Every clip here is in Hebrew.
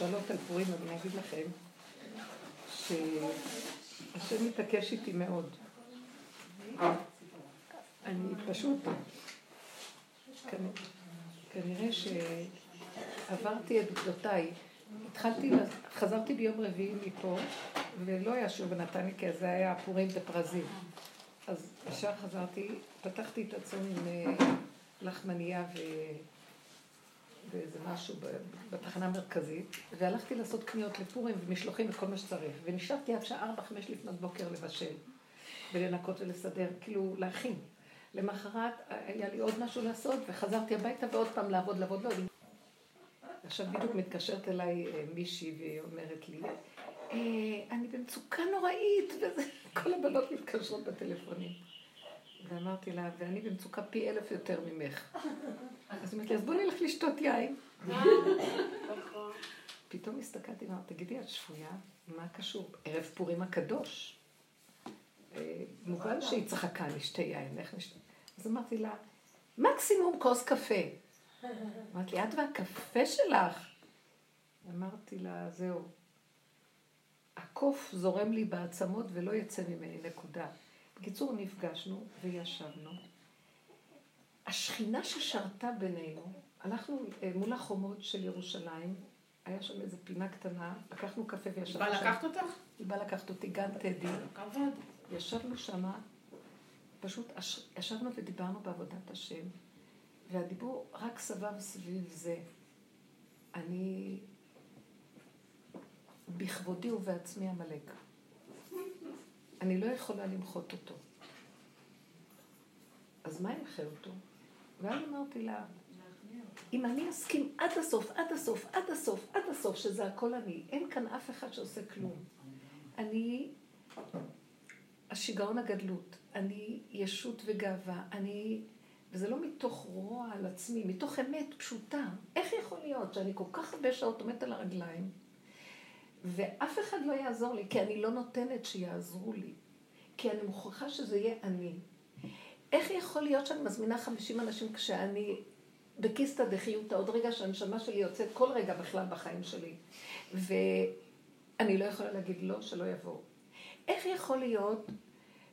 שואלות על פורים, אז אני אגיד לכם שהשם מתעקש איתי מאוד. אני פשוט כנראה שעברתי את גדותיי. חזרתי ביום רביעי מפה ולא היה שוב בנתניה, כי זה היה פורים בפרזים. אז עכשיו חזרתי, פתחתי את הצום עם לחמניה וזה משהו בתחנה המרכזית, והלכתי לעשות קניות לפורים ומשלוחים וכל מה שצריך, ונשארתי עד שעה 4-5 לפנות בוקר לבשל ולנקות ולסדר, כאילו להכין. למחרת היה לי עוד משהו לעשות וחזרתי הביתה ועוד פעם לעבוד. עכשיו בדיוק מתקשרת אליי מישהי ואומרת לי, אני במצוקה נוראית, וזה כל הבנות מתקשרות בטלפונים. ואמרתי לה, ואני במצוקה פי אלף יותר ממך. אז אמרתי, אז בוא נלך לשתות יין. פתאום הסתכלתי, אמרתי, תגידי, את שפויה? מה קשור? ערב פורים הקדוש. מובן שהיא צחקה לשתי יין, איך נשתה? אז אמרתי לה, מקסימום כוס קפה. אמרתי לי, את והקפה שלך. אמרתי לה, זהו. הקוף זורם לי בעצמות ולא יצא ממני, נקודה. בקיצור, נפגשנו וישבנו. השכינה ששרתה בינינו, אנחנו מול החומות של ירושלים, היה שם איזו פינה קטנה, לקחנו קפה וישבנו. היא באה לקחת אותך? היא באה לקחת אותי, גן תדי. כבוד. ישבנו שמה, פשוט ישבנו ודיברנו בעבודת השם, והדיבור רק סבב סביב זה. אני בכבודי ובעצמי המלך. אני לא יכולה למחות אותו. אז מה ימחה אותו? ואז אמרתי לה, אם אני אסכים עד הסוף, שזה הכל אני, אין כאן אף אחד שעושה כלום. אני השיגעון הגדלות, אני ישות וגאווה, וזה לא מתוך רוע על עצמי, מתוך אמת פשוטה. איך יכול להיות שאני כל כך הרבה שעות עומדת על הרגליים, ואף אחד לא יעזור לי, כי אני לא נותנת שיעזרו לי, כי אני מוכרחה שזה יהיה אני. איך יכול להיות שאני מזמינה 50 אנשים כשאני בכיסת הדחיות, עוד רגע שהנשמה שלי יוצאת כל רגע בכלל בחיים שלי, ואני לא יכולה להגיד לא, שלא יבוא. איך יכול להיות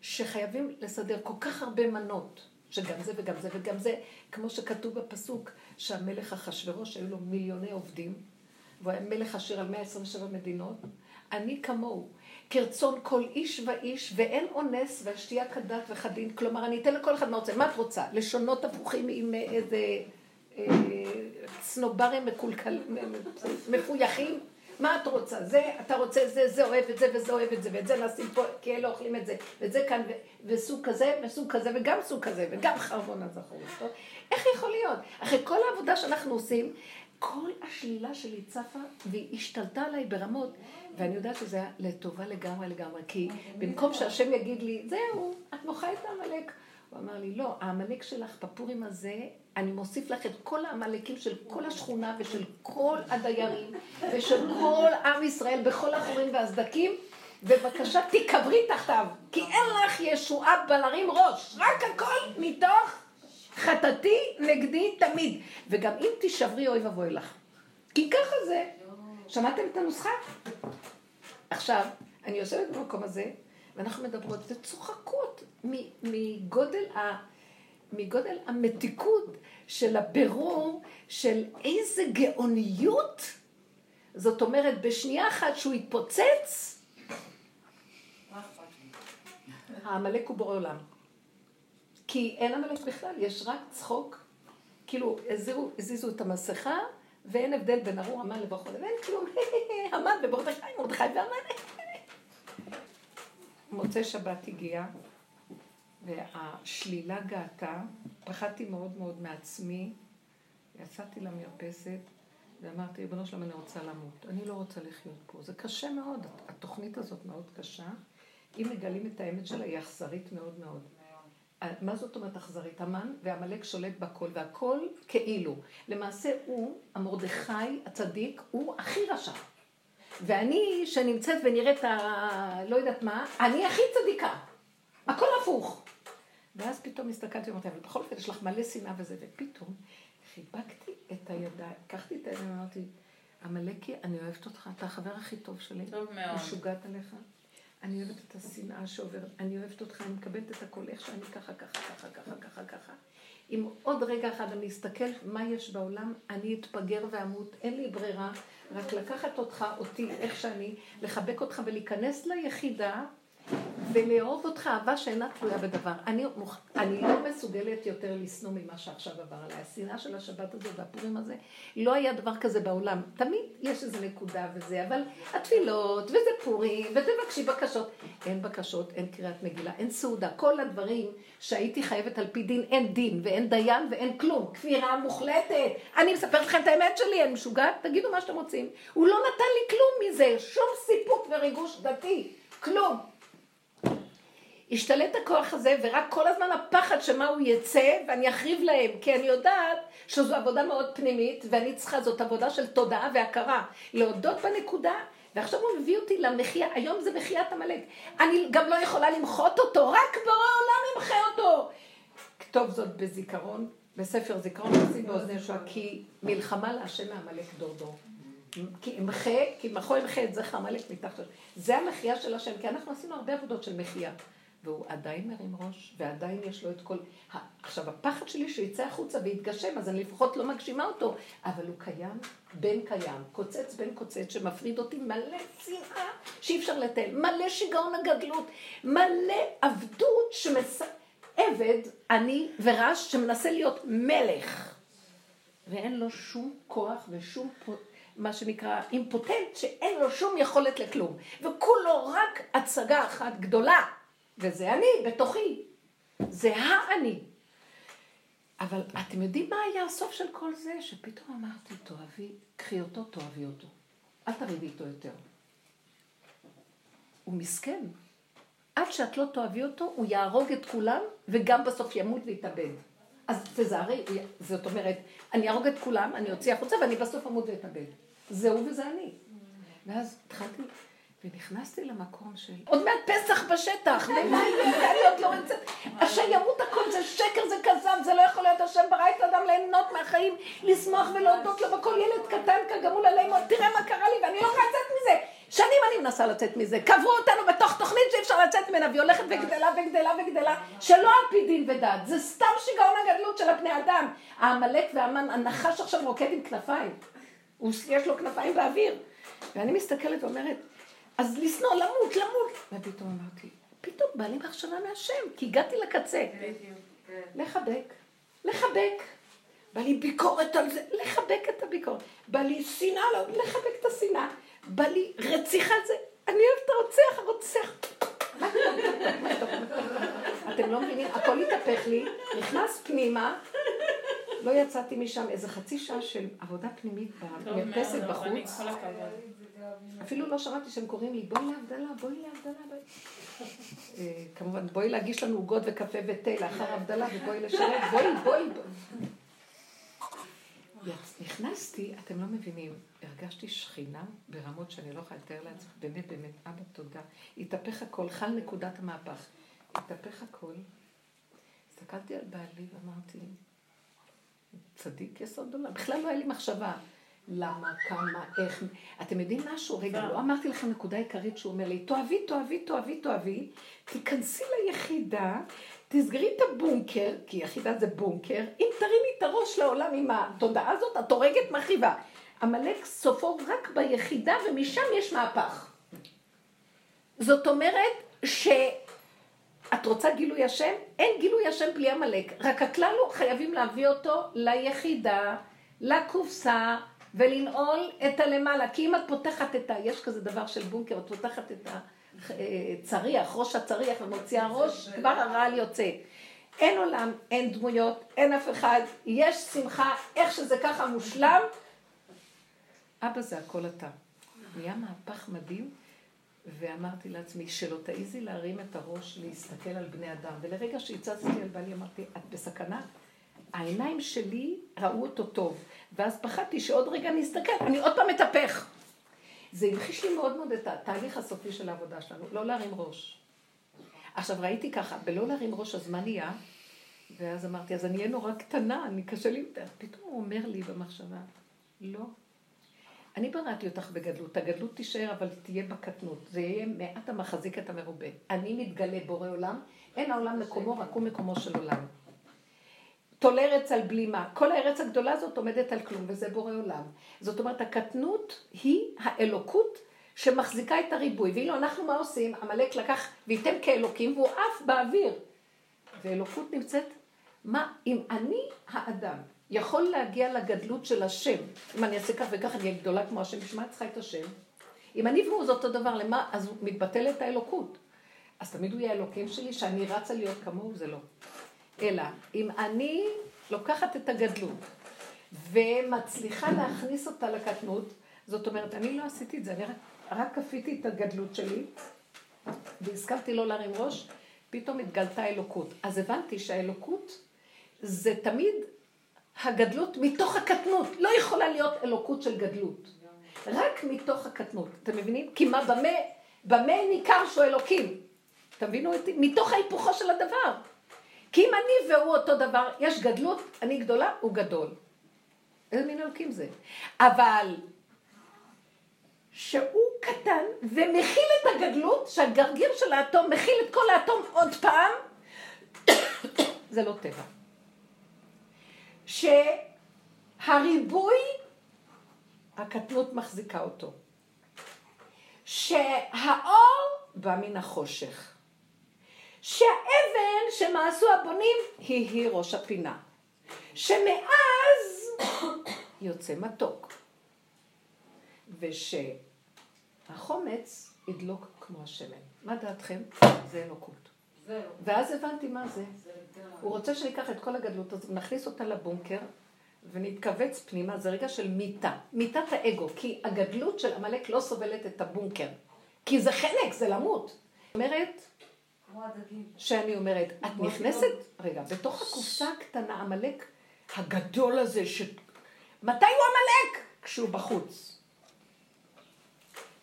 שחייבים לסדר כל כך הרבה מנות, שגם זה וגם זה וגם זה, כמו שכתוב בפסוק שהמלך אחשוורוש, היו לו מיליוני עובדים, והוא היה מלך אשר על 127 מדינות, אני כמוהו, כרצון כל איש ואיש, ואין אונס והשתייה כדת וכדין, כלומר אני אתן לכל אחד מה רוצה, מה את רוצה? לשונות הפוכים עם איזה צנוברים מפויחים, מה את רוצה? זה, אתה רוצה זה, זה אוהב את זה וזה אוהב את זה, ואת זה נשים פה, כי אלה אוכלים את זה, ואת זה כאן, וסוג כזה, וסוג כזה, וגם סוג כזה, וגם חרבון הזכור. איך יכול להיות? אחרי כל העבודה שאנחנו עושים, כל השלילה שלי צפה והיא השתלטה עליי ברמות, ואני יודעת שזה היה לטובה לגמרי, כי במקום שהשם יגיד לי, זהו, את מוחה את העמלק. הוא אמר לי, לא, העמלק שלך בפורים הזה, אני מוסיף לך את כל העמלקים של כל השכונה ושל כל הדיירים ושל כל עם ישראל בכל החורים והסדקים, ובבקשה תקברי תחתיו, כי אין לך ישועה בלרים ראש, רק הכל מתוך חטאתי נגדי תמיד, וגם אם תשברי אוי ובואי לך, כי ככה זה. שמעתם את הנוסחה? עכשיו אני יושבת במקום הזה ואנחנו מדברות וצוחקות מגודל המתיקות של הבירור של איזה גאוניות. זאת אומרת, בשנייה אחת שהוא יתפוצץ, העמלק הוא בורא עולם, כי אין המלך בכלל, יש רק צחוק, כאילו הזיזו את המסכה, ואין הבדל בין ארור המן לברוך המן, ואין כלום, המן ומרדכי והמן. מוצא שבת הגיע, והשלילה געתה, פחדתי מאוד מעצמי, יצאתי למרפסת, ואמרתי, ריבונו של עולם, אני רוצה למות, אני לא רוצה לחיות פה, זה קשה מאוד, התוכנית הזאת מאוד קשה, אם מגלים את האמת שלה, היא אכזרית מאוד. מה זאת אומרת אכזרית? המן והמלך שולט בכל, והכל כאילו. למעשה הוא, המרדכי הצדיק, הוא הכי רשע. ואני, שנמצאת ונראית לא יודעת מה, אני הכי צדיקה. הכל הפוך. ואז פתאום הסתכלתי ומרתי, אבל בכל אופן יש לך מלא שנאה וזה, ופתאום חיבקתי את הידיים, לקחתי את הידיים ואמרתי, המלאקי, אני אוהבת אותך, אתה החבר הכי טוב שלי. טוב מאוד. משוגעת עליך. אני אוהבת את השנאה שעוברת, אני אוהבת אותך, אני מקבלת את הכל, איך שאני ככה, ככה, ככה, ככה, ככה, ככה. אם עוד רגע אחד אני אסתכל מה יש בעולם, אני אתפגר ועמות, אין לי ברירה, רק לקחת אותך, אותי, איך שאני, לחבק אותך ולהיכנס ליחידה, ולאהוב אותך אהבה שאינה תלויה בדבר. אני לא מסוגלת יותר לסנוע ממה שעכשיו עבר עליי. השנאה של השבת הזאת והפורים הזה, לא היה דבר כזה בעולם. תמיד יש איזו נקודה וזה, אבל התפילות וזה פורים וזה מבקשי בקשות. אין בקשות, אין קריאת מגילה, אין סעודה. כל הדברים שהייתי חייבת על פי דין, אין דין ואין דיין ואין כלום. כפירה מוחלטת. אני מספרת לכם את האמת שלי, אני משוגעת, תגידו מה שאתם רוצים. הוא לא נתן לי כלום מזה, שום סיפוק וריגוש דתי, כלום. השתלט הכוח הזה, ורק כל הזמן הפחד שמה הוא יצא, ואני אחריב להם, כי אני יודעת שזו עבודה מאוד פנימית, ואני צריכה, זאת עבודה של תודעה והכרה, להודות בנקודה, ועכשיו הוא מביא אותי למחייה, היום זה מחיית המלאק, אני גם לא יכולה למחות אותו, רק ברור העולם ימחה אותו. כתוב זאת בזיכרון, בספר זיכרון, כי מלחמה להשם המלאק דורדור. כי המחה, כי מחו המחה את זכר המלאק מתחת. זה המחייה של השם, כי אנחנו עשינו הרבה עבודות של מחייה. והוא עדיין מרים ראש, ועדיין יש לו את כל... עכשיו, הפחד שלי שיצא החוצה והתגשם, אז אני לפחות לא מגשימה אותו, אבל הוא קיים, בן קיים, קוצץ בן קוצץ, שמפריד אותי מלא צנעה שאי אפשר לתל, מלא שיגעון הגדלות, מלא עבדות עבד, אני ורש, שמנסה להיות מלך. ואין לו שום כוח ושום... מה שנקרא אימפוטנט, שאין לו שום יכולת לכלום. וכולו רק הצגה אחת גדולה. וזה אני, בתוכי. זה האני. אבל אתם יודעים מה היה הסוף של כל זה? שפתאום אמרתי, תאהבי, קחי אותו, תאהבי אותו. אל תריבי איתו יותר. הוא מסכן. עד שאת לא תאהבי אותו, הוא יהרוג את כולם, וגם בסוף ימות ויתאבד. אז תזהרי, זאת אומרת, אני אהרוג את כולם, אני אוציא החוצה, ואני בסוף אמות ויתאבד. זהו וזה אני. ואז התחלתי... ונכנסתי למקום של... עוד מעט פסח בשטח, ומה יהיה? אני עוד לא רצת. השיירות הכל זה שקר, זה כזב, זה לא יכול להיות השם ברא את האדם ליהנות מהחיים, לשמוח ולהודות לו, וכל ילד קטן כגמול עליהם, תראה מה קרה לי, ואני לא רצת מזה. שנים אני מנסה לצאת מזה. קברו אותנו בתוך תוכנית שאי אפשר לצאת ממנה, והיא הולכת וגדלה וגדלה וגדלה, שלא על פי דין ודעת. זה סתם שיגעון הגדלות של הבני אדם. העמלק והמן, הנחש עכשיו רוקד עם כנפיים. יש לו כנפיים באוויר. ואני מסתכלת ואומרת, אז לסנוע, למות, למות. ופתאום אמרתי, פתאום בא לי מחשבה מהשם, כי הגעתי לקצה. לחבק, לחבק. בא לי ביקורת על זה, לחבק את הביקורת. בא לי שנאה, לחבק את השנאה. בא לי רציחה על זה, אני אוהבת הרוצח, הרוצח. אתם לא מבינים, הכל התהפך לי, נכנס פנימה, לא יצאתי משם, איזה חצי שעה של עבודה פנימית במרפסת בחוץ. אפילו לא שמעתי שהם קוראים לי, בואי להבדלה, בואי להבדלה. כמובן, בואי להגיש לנו עוגות וקפה ותה לאחר הבדלה, ובואי לשרת, בואי, בואי. נכנסתי, אתם לא מבינים, הרגשתי שכינה ברמות שאני לא יכולה לתאר לעצמך, באמת, באמת, אבא, תודה. התהפך הכל, חל נקודת המהפך. התהפך הכל. הסתכלתי על בעלי ואמרתי, צדיק יסוד עולם. בכלל לא היה לי מחשבה. למה, כמה, איך, אתם יודעים משהו? רגע, לא אמרתי לכם נקודה עיקרית שהוא אומר לי, תאהבי, תאהבי, תאהבי, תאהבי, תיכנסי ליחידה, תסגרי את הבונקר, כי יחידה זה בונקר, אם תרימי את הראש לעולם עם התודעה הזאת, את הורגת מחריבה. המלאק סופו רק ביחידה, ומשם יש מהפך. זאת אומרת שאת רוצה גילוי השם? אין גילוי השם בלי המלאק, רק הכלל הוא חייבים להביא אותו ליחידה, לקופסה, ולנעול את הלמעלה, כי אם את פותחת את ה... יש כזה דבר של בונקר, את פותחת את הצריח, ראש הצריח ומוציאה ראש, כבר הרעל יוצא. אין עולם, אין דמויות, אין אף אחד, יש שמחה, איך שזה ככה מושלם. אבא זה הכל אתה. היה מהפך מדהים, ואמרתי לעצמי, שלא תעיזי להרים את הראש, להסתכל על בני אדם, ולרגע שהצצתי על בעלי, אמרתי, את בסכנה? העיניים שלי ראו אותו טוב, ואז פחדתי שעוד רגע נסתכל, אני עוד פעם מטפך. זה המחיש לי מאוד מאוד את התהליך הסופי של העבודה שלנו, לא להרים ראש. עכשיו ראיתי ככה, בלא להרים ראש הזמן נהיה, ואז אמרתי, אז אני אהיה נורא קטנה, אני קשה לי יותר. פתאום הוא אומר לי במחשבה, לא. אני בראתי אותך בגדלות, הגדלות תישאר אבל תהיה בקטנות, זה יהיה מעט המחזיק את המרובה. אני מתגלה בורא עולם, אין העולם מקומו, רק הוא מקומו של עולם. תול ארץ על בלימה, כל הארץ הגדולה הזאת עומדת על כלום וזה בורא עולם. זאת אומרת הקטנות היא האלוקות שמחזיקה את הריבוי, ואילו אנחנו מה עושים? המלאק לקח ואיתם כאלוקים והוא עף באוויר. ואלוקות נמצאת, מה אם אני האדם? יכול להגיע לגדלות של השם. אם אני אעשה כך וכך, אני אהיה גדולה כמו השם, בשמה צריכה את השם. אם אני והוא זה אותו דבר, למה? אז הוא מתבטל את האלוקות. אז תמיד הוא יהיה אלוקים שלי, שאני רצה להיות כמוהו, זה לא. אלא, אם אני לוקחת את הגדלות, ומצליחה להכניס אותה לקטנות, זאת אומרת, אני לא עשיתי את זה, אני רק כפיתי את הגדלות שלי, והזכרתי לו להרים ראש, פתאום התגלתה האלוקות. אז הבנתי שהאלוקות זה תמיד... הגדלות מתוך הקטנות, לא יכולה להיות אלוקות של גדלות, רק מתוך הקטנות, אתם מבינים? כי מה במה ניכר שהוא אלוקים, אתם מבינו אותי? מתוך ההיפוכו של הדבר, כי אם אני והוא אותו דבר, יש גדלות, אני גדולה, הוא גדול, איזה מין אלוקים זה, אבל שהוא קטן ומכיל את הגדלות, שהגרגיר של האטום מכיל את כל האטום עוד פעם, זה לא טבע. שהריבוי, הקטנות מחזיקה אותו. שהאור בא מן החושך. שהאבן שמעשו הבונים היא ראש הפינה. שמאז יוצא מתוק. ושהחומץ ידלוק כמו השמן. מה דעתכם? זה אלוקות. ואז הבנתי מה זה. הוא רוצה שניקח את כל הגדלות, אז נכניס אותה לבונקר ונתכווץ פנימה, זה רגע של מיטה, מיטת האגו, כי הגדלות של המלאק לא סובלת את הבונקר, כי זה חנק, זה למות. אומרת, שאני אומרת, את נכנסת, רגע, בתוך הקופסה הקטנה, המלאק הגדול הזה, מתי הוא המלאק? כשהוא בחוץ.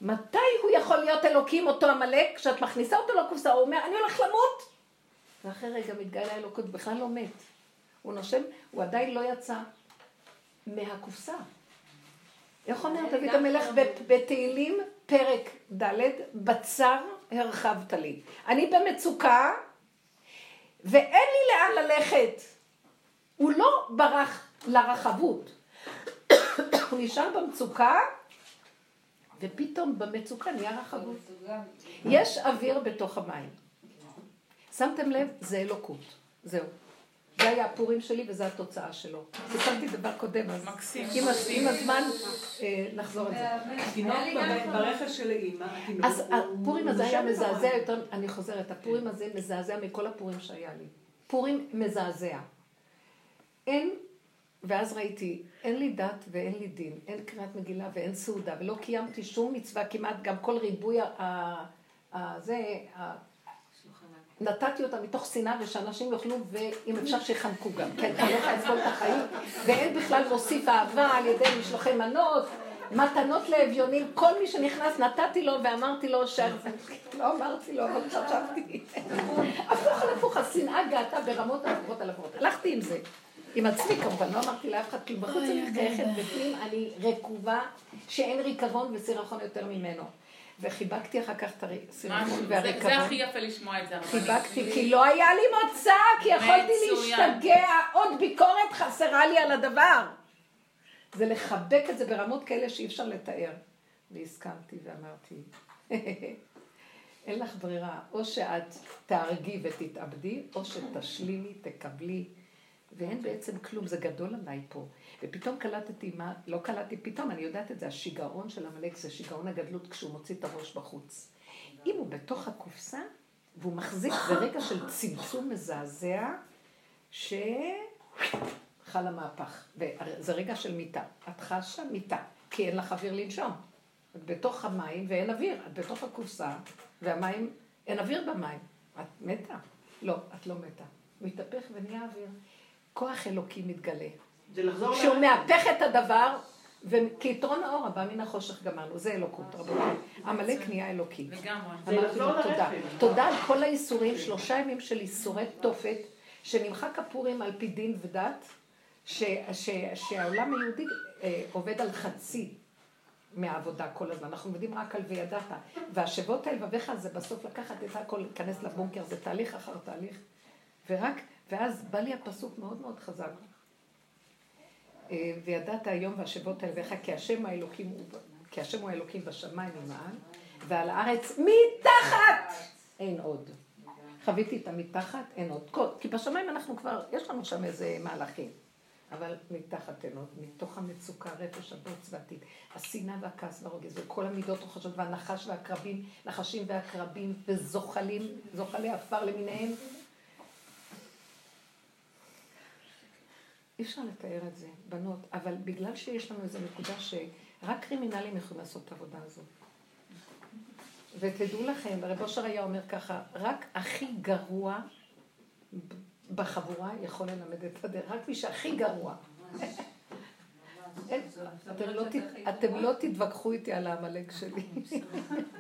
מתי הוא יכול להיות אלוקים אותו המלאק? כשאת מכניסה אותו לקופסה, הוא אומר, אני הולך למות. ואחרי רגע מתגלה אלוקות, בכלל לא מת. הוא נושם, הוא עדיין לא יצא מהקופסה. איך אומר דוד המלך בתהילים, פרק ד', בצר הרחבת לי. אני במצוקה, ואין לי לאן ללכת. הוא לא ברח לרחבות. הוא נשאר במצוקה, ופתאום במצוקה נהיה רחבות. יש אוויר בתוך המים. שמתם לב? זה אלוקות. זהו. זה היה הפורים שלי וזה התוצאה שלו. סיפרתי דבר קודם, אז עם הזמן נחזור את זה. התינוק ברחב של האמא. אז הפורים הזה היה מזעזע יותר, אני חוזרת, הפורים הזה מזעזע מכל הפורים שהיה לי. פורים מזעזע. אין... ואז ראיתי, אין לי דת ואין לי דין, אין קריאת מגילה ואין סעודה, ולא קיימתי שום מצווה, כמעט גם כל ריבוי הזה, נתתי אותה מתוך שנאה ושאנשים יוכלו, ואם אפשר שיחנקו גם, כי אני לא יכולה לסבול את החיים, ואין בכלל מוסיף אהבה על ידי משלוחי מנות, מתנות לאביונים, כל מי שנכנס נתתי לו ואמרתי לו, לא אמרתי לו, אבל חשבתי, הפוך על הפוך, השנאה געתה ברמות עברות על עברות, הלכתי עם זה. עם עצמי כמובן, לא אמרתי לאף אחד, כי בחוץ אני חייכת בפנים, אני רקובה שאין ריקבון וסירחון יותר ממנו. וחיבקתי אחר כך את הסירחון והריקבון. זה הכי יפה לשמוע את זה. חיבקתי, כי לא היה לי מוצא, כי יכולתי להשתגע, עוד ביקורת חסרה לי על הדבר. זה לחבק את זה ברמות כאלה שאי אפשר לתאר. והסכמתי ואמרתי, אין לך ברירה, או שאת תארגי ותתאבדי, או שתשלימי, תקבלי. ואין בעצם כלום, זה גדול עליי פה. ופתאום קלטתי מה, לא קלטתי, פתאום אני יודעת את זה, השיגעון של המלאק זה שיגעון הגדלות כשהוא מוציא את הראש בחוץ. אם הוא בתוך הקופסה, והוא מחזיק ברגע של צמצום מזעזע, שחל המהפך. וזה רגע של מיטה. את חשה מיטה, כי אין לך אוויר לנשום. את בתוך המים ואין אוויר, את בתוך הקופסה, והמים, אין אוויר במים. את מתה. לא, את לא מתה. הוא יתהפך ונהיה אוויר. כוח אלוקי מתגלה, שהוא מהפך את הדבר, וכיתרון האור הבא מן החושך גמרנו, זה אלוקות רבותיי, המלא קנייה אלוקית. אמרתי לו תודה, תודה על כל האיסורים, 3 ימים של איסורי תופת, שנמחק הפורים על פי דין ודת, שהעולם היהודי עובד על חצי, מהעבודה כל הזמן, אנחנו עובדים רק על וידעת, והשבות האל ובך זה בסוף לקחת את הכל, להיכנס לבונקר, זה תהליך אחר תהליך, ואז בא לי הפסוק מאוד מאוד חזק, וידעת היום והשבות האל ובך, כי השם הוא האלוקים בשמיים ממעל, ועל הארץ מתחת אין עוד. חוויתי את המתחת, אין עוד. כי בשמיים אנחנו כבר, יש לנו שם איזה מהלכים. אבל מתחת אין עוד, מתוך המצוקה, רפש, הבוצוותית, השנאה והכעס והרוגז, וכל המידות רוחשות, והנחש והקרבים, נחשים והקרבים, וזוחלים, זוחלי עפר למיניהם. אי אפשר לתאר את זה, בנות, אבל בגלל שיש לנו איזו נקודה שרק קרימינלים יכולים לעשות את העבודה הזאת. ותדעו לכם, הרב אושר היה אומר ככה, רק הכי גרוע בחבורה יכול ללמד את הדרך, רק מי שהכי גרוע. אתם לא תתווכחו איתי על העמלק שלי.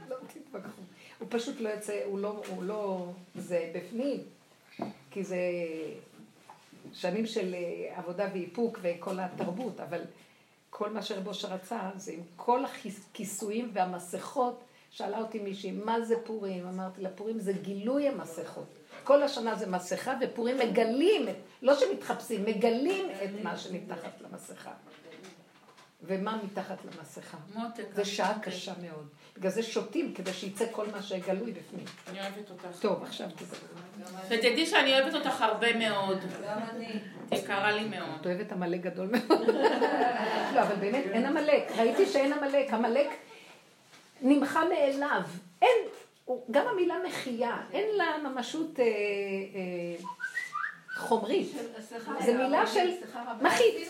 לא תתווכחו. הוא פשוט לא יצא, הוא לא, זה בפנים, כי זה שנים של עבודה ואיפוק וכל התרבות, אבל כל מה שהרב אושר רצה, זה עם כל הכיסויים והמסכות, שאלה אותי מישהי, מה זה פורים? אמרתי לה, פורים זה גילוי המסכות. כל השנה זה מסכה, ופורים מגלים, לא שמתחפשים, מגלים את מה שמתחת למסכה. ומה מתחת למסכה? זה שעה קשה מאוד. בגלל זה שותים, כדי שיצא כל מה שגלוי בפנים. אני אוהבת אותך. טוב, עכשיו תזכרו. ותדעי שאני אוהבת אותך הרבה מאוד. גם אני. תיקרה לי מאוד. את אוהבת המלאק גדול מאוד. לא, אבל באמת אין המלאק. ראיתי שאין המלאק. המלאק... נמחה מאליו, אין, גם המילה מחייה, אין לה ממשות חומרית, זה מילה של מחית.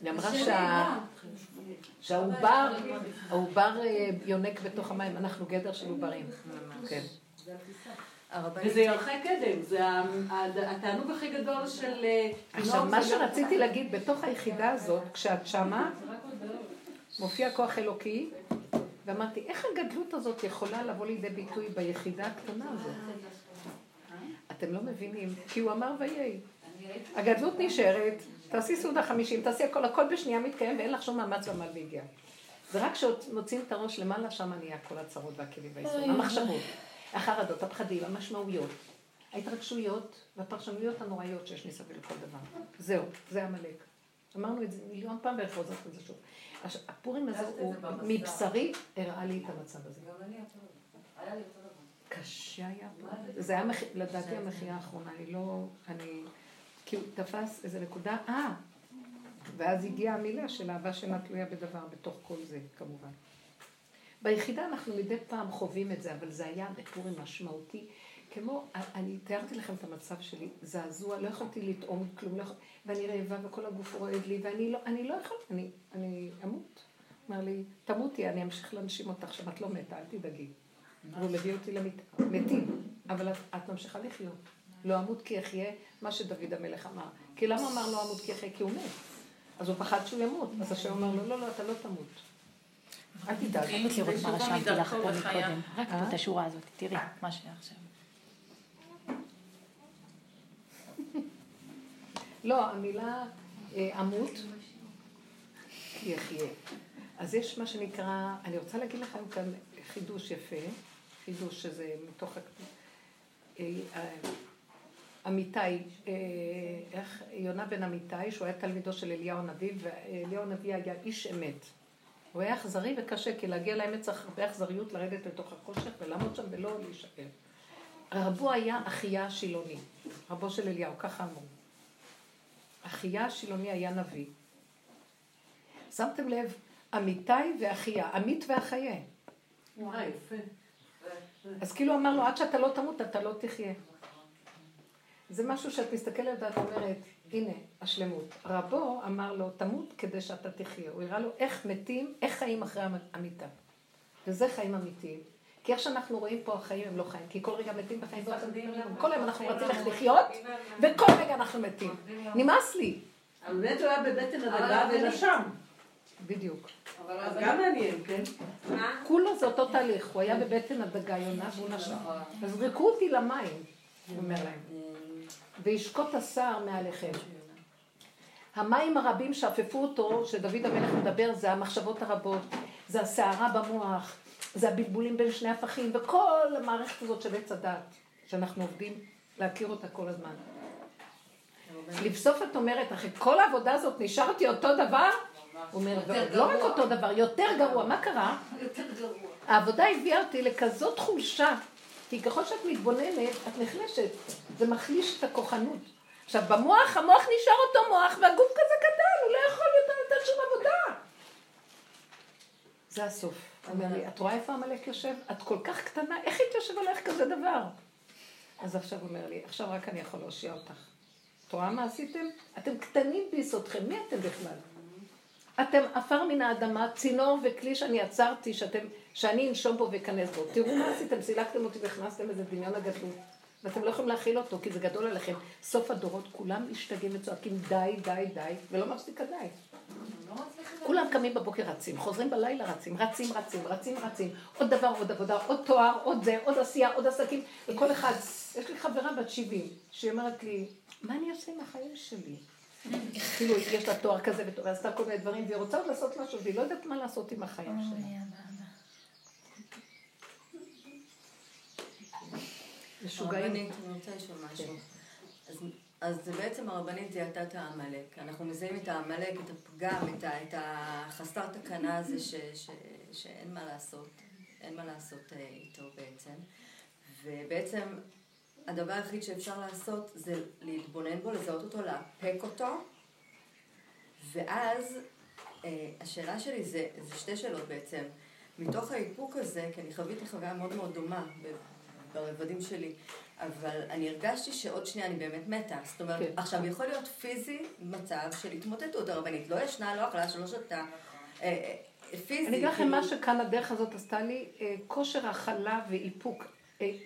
היא אמרה שהעובר יונק בתוך המים, אנחנו גדר של עוברים. וזה ירחק קדם, זה התענוג הכי גדול של... עכשיו, מה שרציתי להגיד, בתוך היחידה הזאת, כשאת שמה, מופיע כוח אלוקי, ואמרתי, איך הגדלות הזאת יכולה לבוא לידי ביטוי ביחידה הקטנה הזאת? אתם לא מבינים, כי הוא אמר ויהי. הגדלות נשארת, תעשי סעודה 50, תעשי הכל בשנייה מתקיים, ואין לך שום מאמץ במלביגיה. זה רק כשמוצאים את הראש למעלה, שם נהיה כל הצרות והכלים והיסורים, המחשבות, החרדות, הפחדים, המשמעויות, ההתרגשויות והפרשנויות הנוראיות שיש מסביב לכל דבר. זהו, זה המלאק. אמרנו את זה מיליון פעם ולפרוזת את זה שוב. הפורים הזה הוא מבשרי הראה לי את המצב הזה. קשה היה פה. זה היה לדעתי המחייה האחרונה, אני לא... כי הוא תפס איזו נקודה, ואז הגיעה המילה של אהבה שלה תלויה בדבר בתוך כל זה, כמובן. ביחידה אנחנו מדי פעם חווים את זה, אבל זה היה פורים משמעותי. כמו, אני תיארתי לכם את המצב שלי, זעזוע, לא יכולתי לטעום כלום, ואני רעבה וכל הגוף רועד לי, ואני לא יכולה, אני אמות. אמר לי, תמותי, אני אמשיך להנשים אותך, שם את לא מתה, אל תדאגי. והוא מביא אותי למתים, אבל את ממשיכה לחיות. לא אמות כי יחיה, מה שדוד המלך אמר. כי למה אמר לא אמות כי יחיה? כי הוא מת. אז הוא פחד שהוא ימות. אז השם אמר לו, לא, אתה לא תמות. אל תדאג. חייבת לראות מה רשמתי לך פה מקודם. רק את השורה הזאת, תראי מה שהיה עכשיו. לא, המילה עמוד, כי יחיה. אז יש מה שנקרא, אני רוצה להגיד לכם כאן חידוש יפה, חידוש שזה מתוך... אמיתי, יונה בן אמיתי, שהוא היה תלמידו של אליהו הנביא, ואליהו הנביא היה איש אמת. הוא היה אכזרי וקשה, כי להגיע לאמת צריך הרבה אכזריות לרדת לתוך החושך ולעמוד שם ולא להישאר. רבו היה אחיה שילוני, רבו של אליהו, ככה אמרו. אחיה השילוני היה נביא. שמתם לב, אמיתי ואחיה, אמית ואחיה. וואי, יפה. אז כאילו אמר לו, עד שאתה לא תמות, אתה לא תחיה. זה משהו שאת מסתכלת ואת אומרת, הנה, השלמות. רבו אמר לו, תמות כדי שאתה תחיה. הוא הראה לו איך מתים, איך חיים אחרי המיתה. וזה חיים אמיתיים. כי איך שאנחנו רואים פה, החיים הם לא חיים, כי כל רגע מתים בחיים, כל היום אנחנו רצים לך לחיות, וכל רגע אנחנו מתים. נמאס לי. באמת הוא היה בבטן הדגה ונשם. בדיוק. אז גם מעניין, כן? כולו זה אותו תהליך, הוא היה בבטן הדגה, יונה והוא נשם. אז ריקו אותי למים, הוא אומר להם. וישקוט השר מעליכם. המים הרבים שפפו אותו, שדוד המלך מדבר, זה המחשבות הרבות, זה הסערה במוח, זה הבלבולים בין שני הפכים, וכל המערכת הזאת של עץ הדת, שאנחנו עובדים להכיר אותה כל הזמן. לבסוף את אומרת, אחרי כל העבודה הזאת נשארתי אותו דבר? הוא אומר, לא רק אותו דבר, יותר גרוע. מה קרה? יותר גרוע. העבודה הביאה אותי לכזאת חולשה, כי ככל שאת מתבוננת, את נחלשת. זה מחליש את הכוחנות. עכשיו, במוח, המוח נשאר אותו מוח, והגוף כזה קטן, הוא לא יכול יותר לתת שום עבודה. זה הסוף. אומר לי, את רואה איפה המלך יושב? את כל כך קטנה, איך התיישב עליך כזה דבר? אז עכשיו הוא אומר לי, עכשיו רק אני יכול להושיע אותך. את רואה מה עשיתם? אתם קטנים ביסודכם, מי אתם בכלל? אתם אפר מן האדמה, צינור וכלי שאני עצרתי, שאני אנשום בו וכנס בו. תראו מה עשיתם, סילקתם אותי והכנסתם איזה דמיון הגדול. ואתם לא יכולים להכיל אותו, כי זה גדול עליכם. סוף הדורות, כולם משתגעים וצועקים די, די, די, ולא מפסיק עדיין. כולם קמים בבוקר רצים, חוזרים בלילה רצים, רצים, רצים, רצים, רצים. עוד דבר, עוד עבודה, עוד תואר, עוד זה, עוד עשייה, עוד עסקים. וכל אחד, יש לי חברה בת 70, שהיא אומרת לי, מה אני עושה עם החיים שלי? כאילו, יש לה תואר כזה, והיא עשתה כל מיני דברים, והיא רוצה עוד לעשות משהו, והיא לא יודעת מה לעשות עם החיים שלי. הרבנית, אני רוצה לשאול משהו. אז בעצם הרבנית זיהתה את העמלק. אנחנו מזהים את העמלק, את הפגם, את החסר תקנה הזה שאין מה לעשות, אין מה לעשות איתו בעצם. ובעצם הדבר היחיד שאפשר לעשות זה להתבונן בו, לזהות אותו, להפק אותו. ואז השאלה שלי זה שתי שאלות בעצם. מתוך האיפוק הזה, כי אני חוויתי חוויה מאוד מאוד דומה ברבדים שלי, אבל אני הרגשתי שעוד שנייה אני באמת מתה. זאת אומרת, כן. עכשיו יכול להיות פיזי מצב של התמוטטות הרבנית, לא ישנה, לא אכלה, שלא שתה, פיזי. אני אגיד לכם מה שכאן הדרך הזאת עשתה לי, כושר הכלה ואיפוק,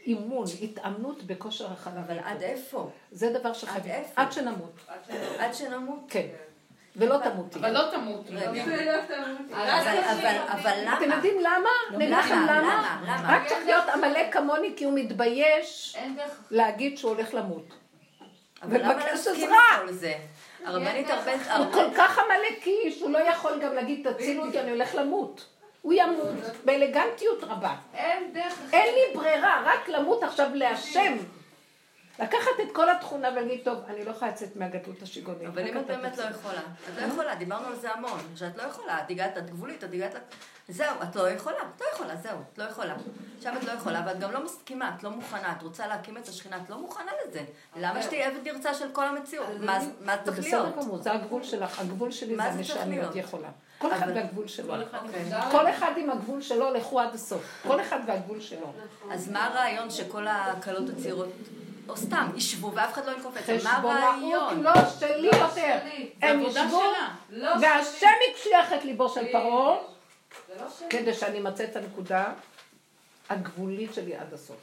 אימון, התאמנות בכושר הכלה. אבל עד איפה? זה דבר שחייב. עד שנמות. עד שנמות? כן. ולא תמותי. אבל לא תמות. אבל למה? אתם יודעים למה? למה? רק צריך להיות עמלק כמוני, כי הוא מתבייש להגיד שהוא הולך למות. אבל למה להסכים כל זה? הרבנית הרבה... הוא כל כך עמלקי שהוא לא יכול גם להגיד תצילו אותי, אני הולך למות. הוא ימות באלגנטיות רבה. אין לי ברירה, רק למות עכשיו להשם. לקחת את כל התכונה ולהגיד, טוב, אני לא יכולה לצאת מהגדלות השיגונית. אבל אם את באמת לא יכולה, את לא יכולה, דיברנו על זה המון, שאת לא יכולה, את הגעת לגבולית, את הגעת... זהו, את לא יכולה, את לא יכולה, זהו, את לא יכולה. עכשיו את לא יכולה, ואת גם לא מסכימה, את לא מוכנה, את רוצה להקים את השכינה, את לא מוכנה לזה. למה שתהיה עבד נרצה של כל המציאות? מה צריך להיות? בסדר כמובן, זה הגבול שלך, הגבול שלי זה המשעניות יכולה. כל אחד והגבול שלו. כל אחד עם הגבול שלו, לכו עד הסוף. כל אחד והגבול שלו. אז מה הרעיון שכל הקלות הצעירות או סתם, ישבו ואף אחד לא יקופץ. חשבונאות לא שלי יותר. הם ישבו, והשם יקשיח את ליבו של פרעה, כדי שאני מצא את הנקודה הגבולית שלי עד הסוף.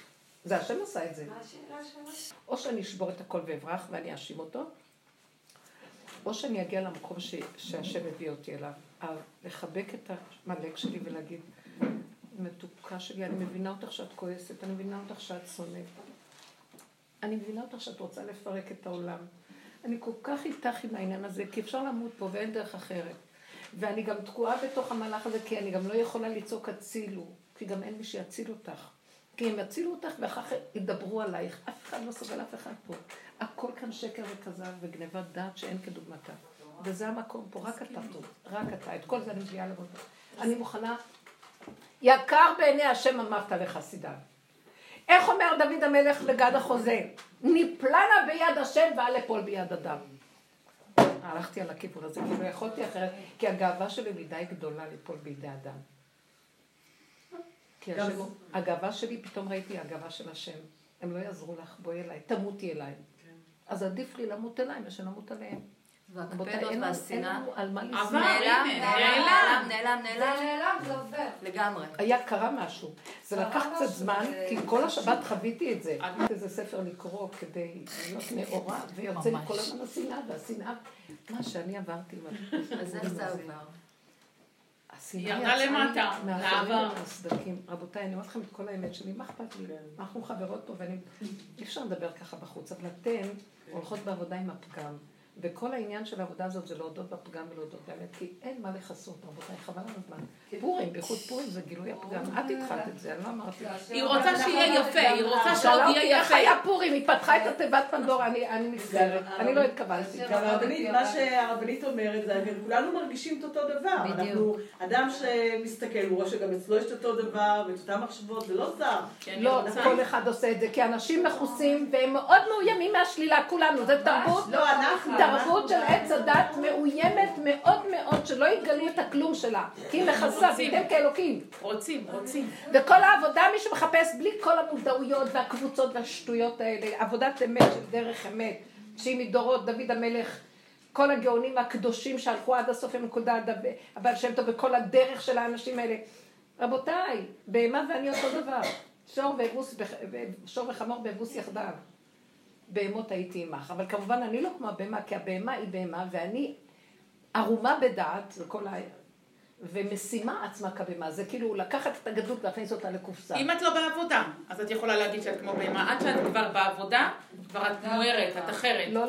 זה השם עשה את זה. או שאני אשבור את הכל ואברח ואני אשים אותו, או שאני אגיע למקום שהשם הביא אותי אליו. לחבק את המלך שלי ולהגיד, מתוקה שלי, אני מבינה אותך שאת כועסת, אני מבינה אותך שאת שונאת. אני מבינה אותך שאת רוצה לפרק את העולם. אני כל כך איתך עם העניין הזה, כי אפשר למות פה ואין דרך אחרת. ואני גם תקועה בתוך המהלך הזה, כי אני גם לא יכולה ליצוק הצילו, כי גם אין מי שיציל אותך. כי הם יצילו אותך ואחר כך ידברו עלייך. אף אחד לא סובל אף אחד פה. הכל כאן שקר וכזב וגנבת דעת שאין כדוגמתה. וזה המקום פה, רק אתה טוב, רק אתה. את כל זה אני מביאה לבוא. אני מוכנה, יקר בעיני השם אמרת לחסידיו. איך אומר דוד המלך לגד החוזה? ניפלנה ביד השם ועל לפול ביד אדם. הלכתי על הכיוון הזה, כי לא יכולתי אחרת, כי הגאווה שלי מדי גדולה לפול בידי אדם. כי הגאווה שלי, פתאום ראיתי הגאווה של השם. הם לא יעזרו לך, בואי אליי, תמותי אליי. אז עדיף לי למות אליי, ושנמות עליהם. והקפדות והשנאה. אין לנו על מה לסמוך. נעלם, זה עובר. לגמרי. היה קרה משהו. זה לקח קצת זמן, כי כל השבת חוויתי את זה. איזה ספר לקרוא כדי להיות נאורה, ויוצא לי כל הזמן השנאה, והשנאה, מה שאני עברתי. אז איך זה עבר? השנאה יצאה מהחברים הסדקים. רבותיי, אני אומרת לכם את כל האמת שלי, מה אכפת לי? אנחנו חברות פה, ואני... אי אפשר לדבר ככה בחוץ, אבל אתן הולכות בעבודה עם הפגם. וכל העניין של העבודה הזאת זה להודות בפגם ולהודות באמת, כי אין מה לחסות, רבותיי, חבל על הזמן. פורים, ביחוד פורים זה גילוי הפגם. את התחלת את זה, אני לא אמרתי. היא רוצה שיהיה יפה, היא רוצה שעוד יהיה יפה. היה פורים, היא פתחה את התיבת פנדורה, אני מסגרת, אני לא התכוונתי. מה שהרבנית אומרת זה, כולנו מרגישים את אותו דבר. אנחנו, אדם שמסתכל, הוא רואה שגם אצלו יש את אותו דבר, ואת אותה מחשבות, זה לא צער. לא, כל אחד עושה את זה, כי אנשים מכוסים, והם מאוד מאוימים מהשלילה, כולנו, זה תרבות. תרבות של עץ הדת מאוימת מאוד מאוד, שלא יתגלו את הכלום שלה, כי היא מכסה, ביתם כאלוקים. רוצים. וכל העבודה, מי שמחפש בלי כל המודעויות והקבוצות והשטויות האלה, עבודת אמת של דרך אמת, שהיא מדורות, דוד המלך, כל הגאונים הקדושים שהלכו עד הסוף המקודה, אבל שם טוב בכל הדרך של האנשים האלה. רבותיי, בהמה ואני אותו דבר, שור וחמור באבוס יחדיו. בהמות הייתי עמך, אבל כמובן אני לא כמו הבהמה, כי הבהמה היא בהמה, ואני ערומה בדעת, ומשימה עצמה כבהמה, זה כאילו לקחת את הגדלות ולהכניס אותה לקופסה. אם את לא בעבודה, אז את יכולה להגיד שאת כמו בהמה, עד שאת כבר בעבודה, כבר את מוארת, את אחרת. לא,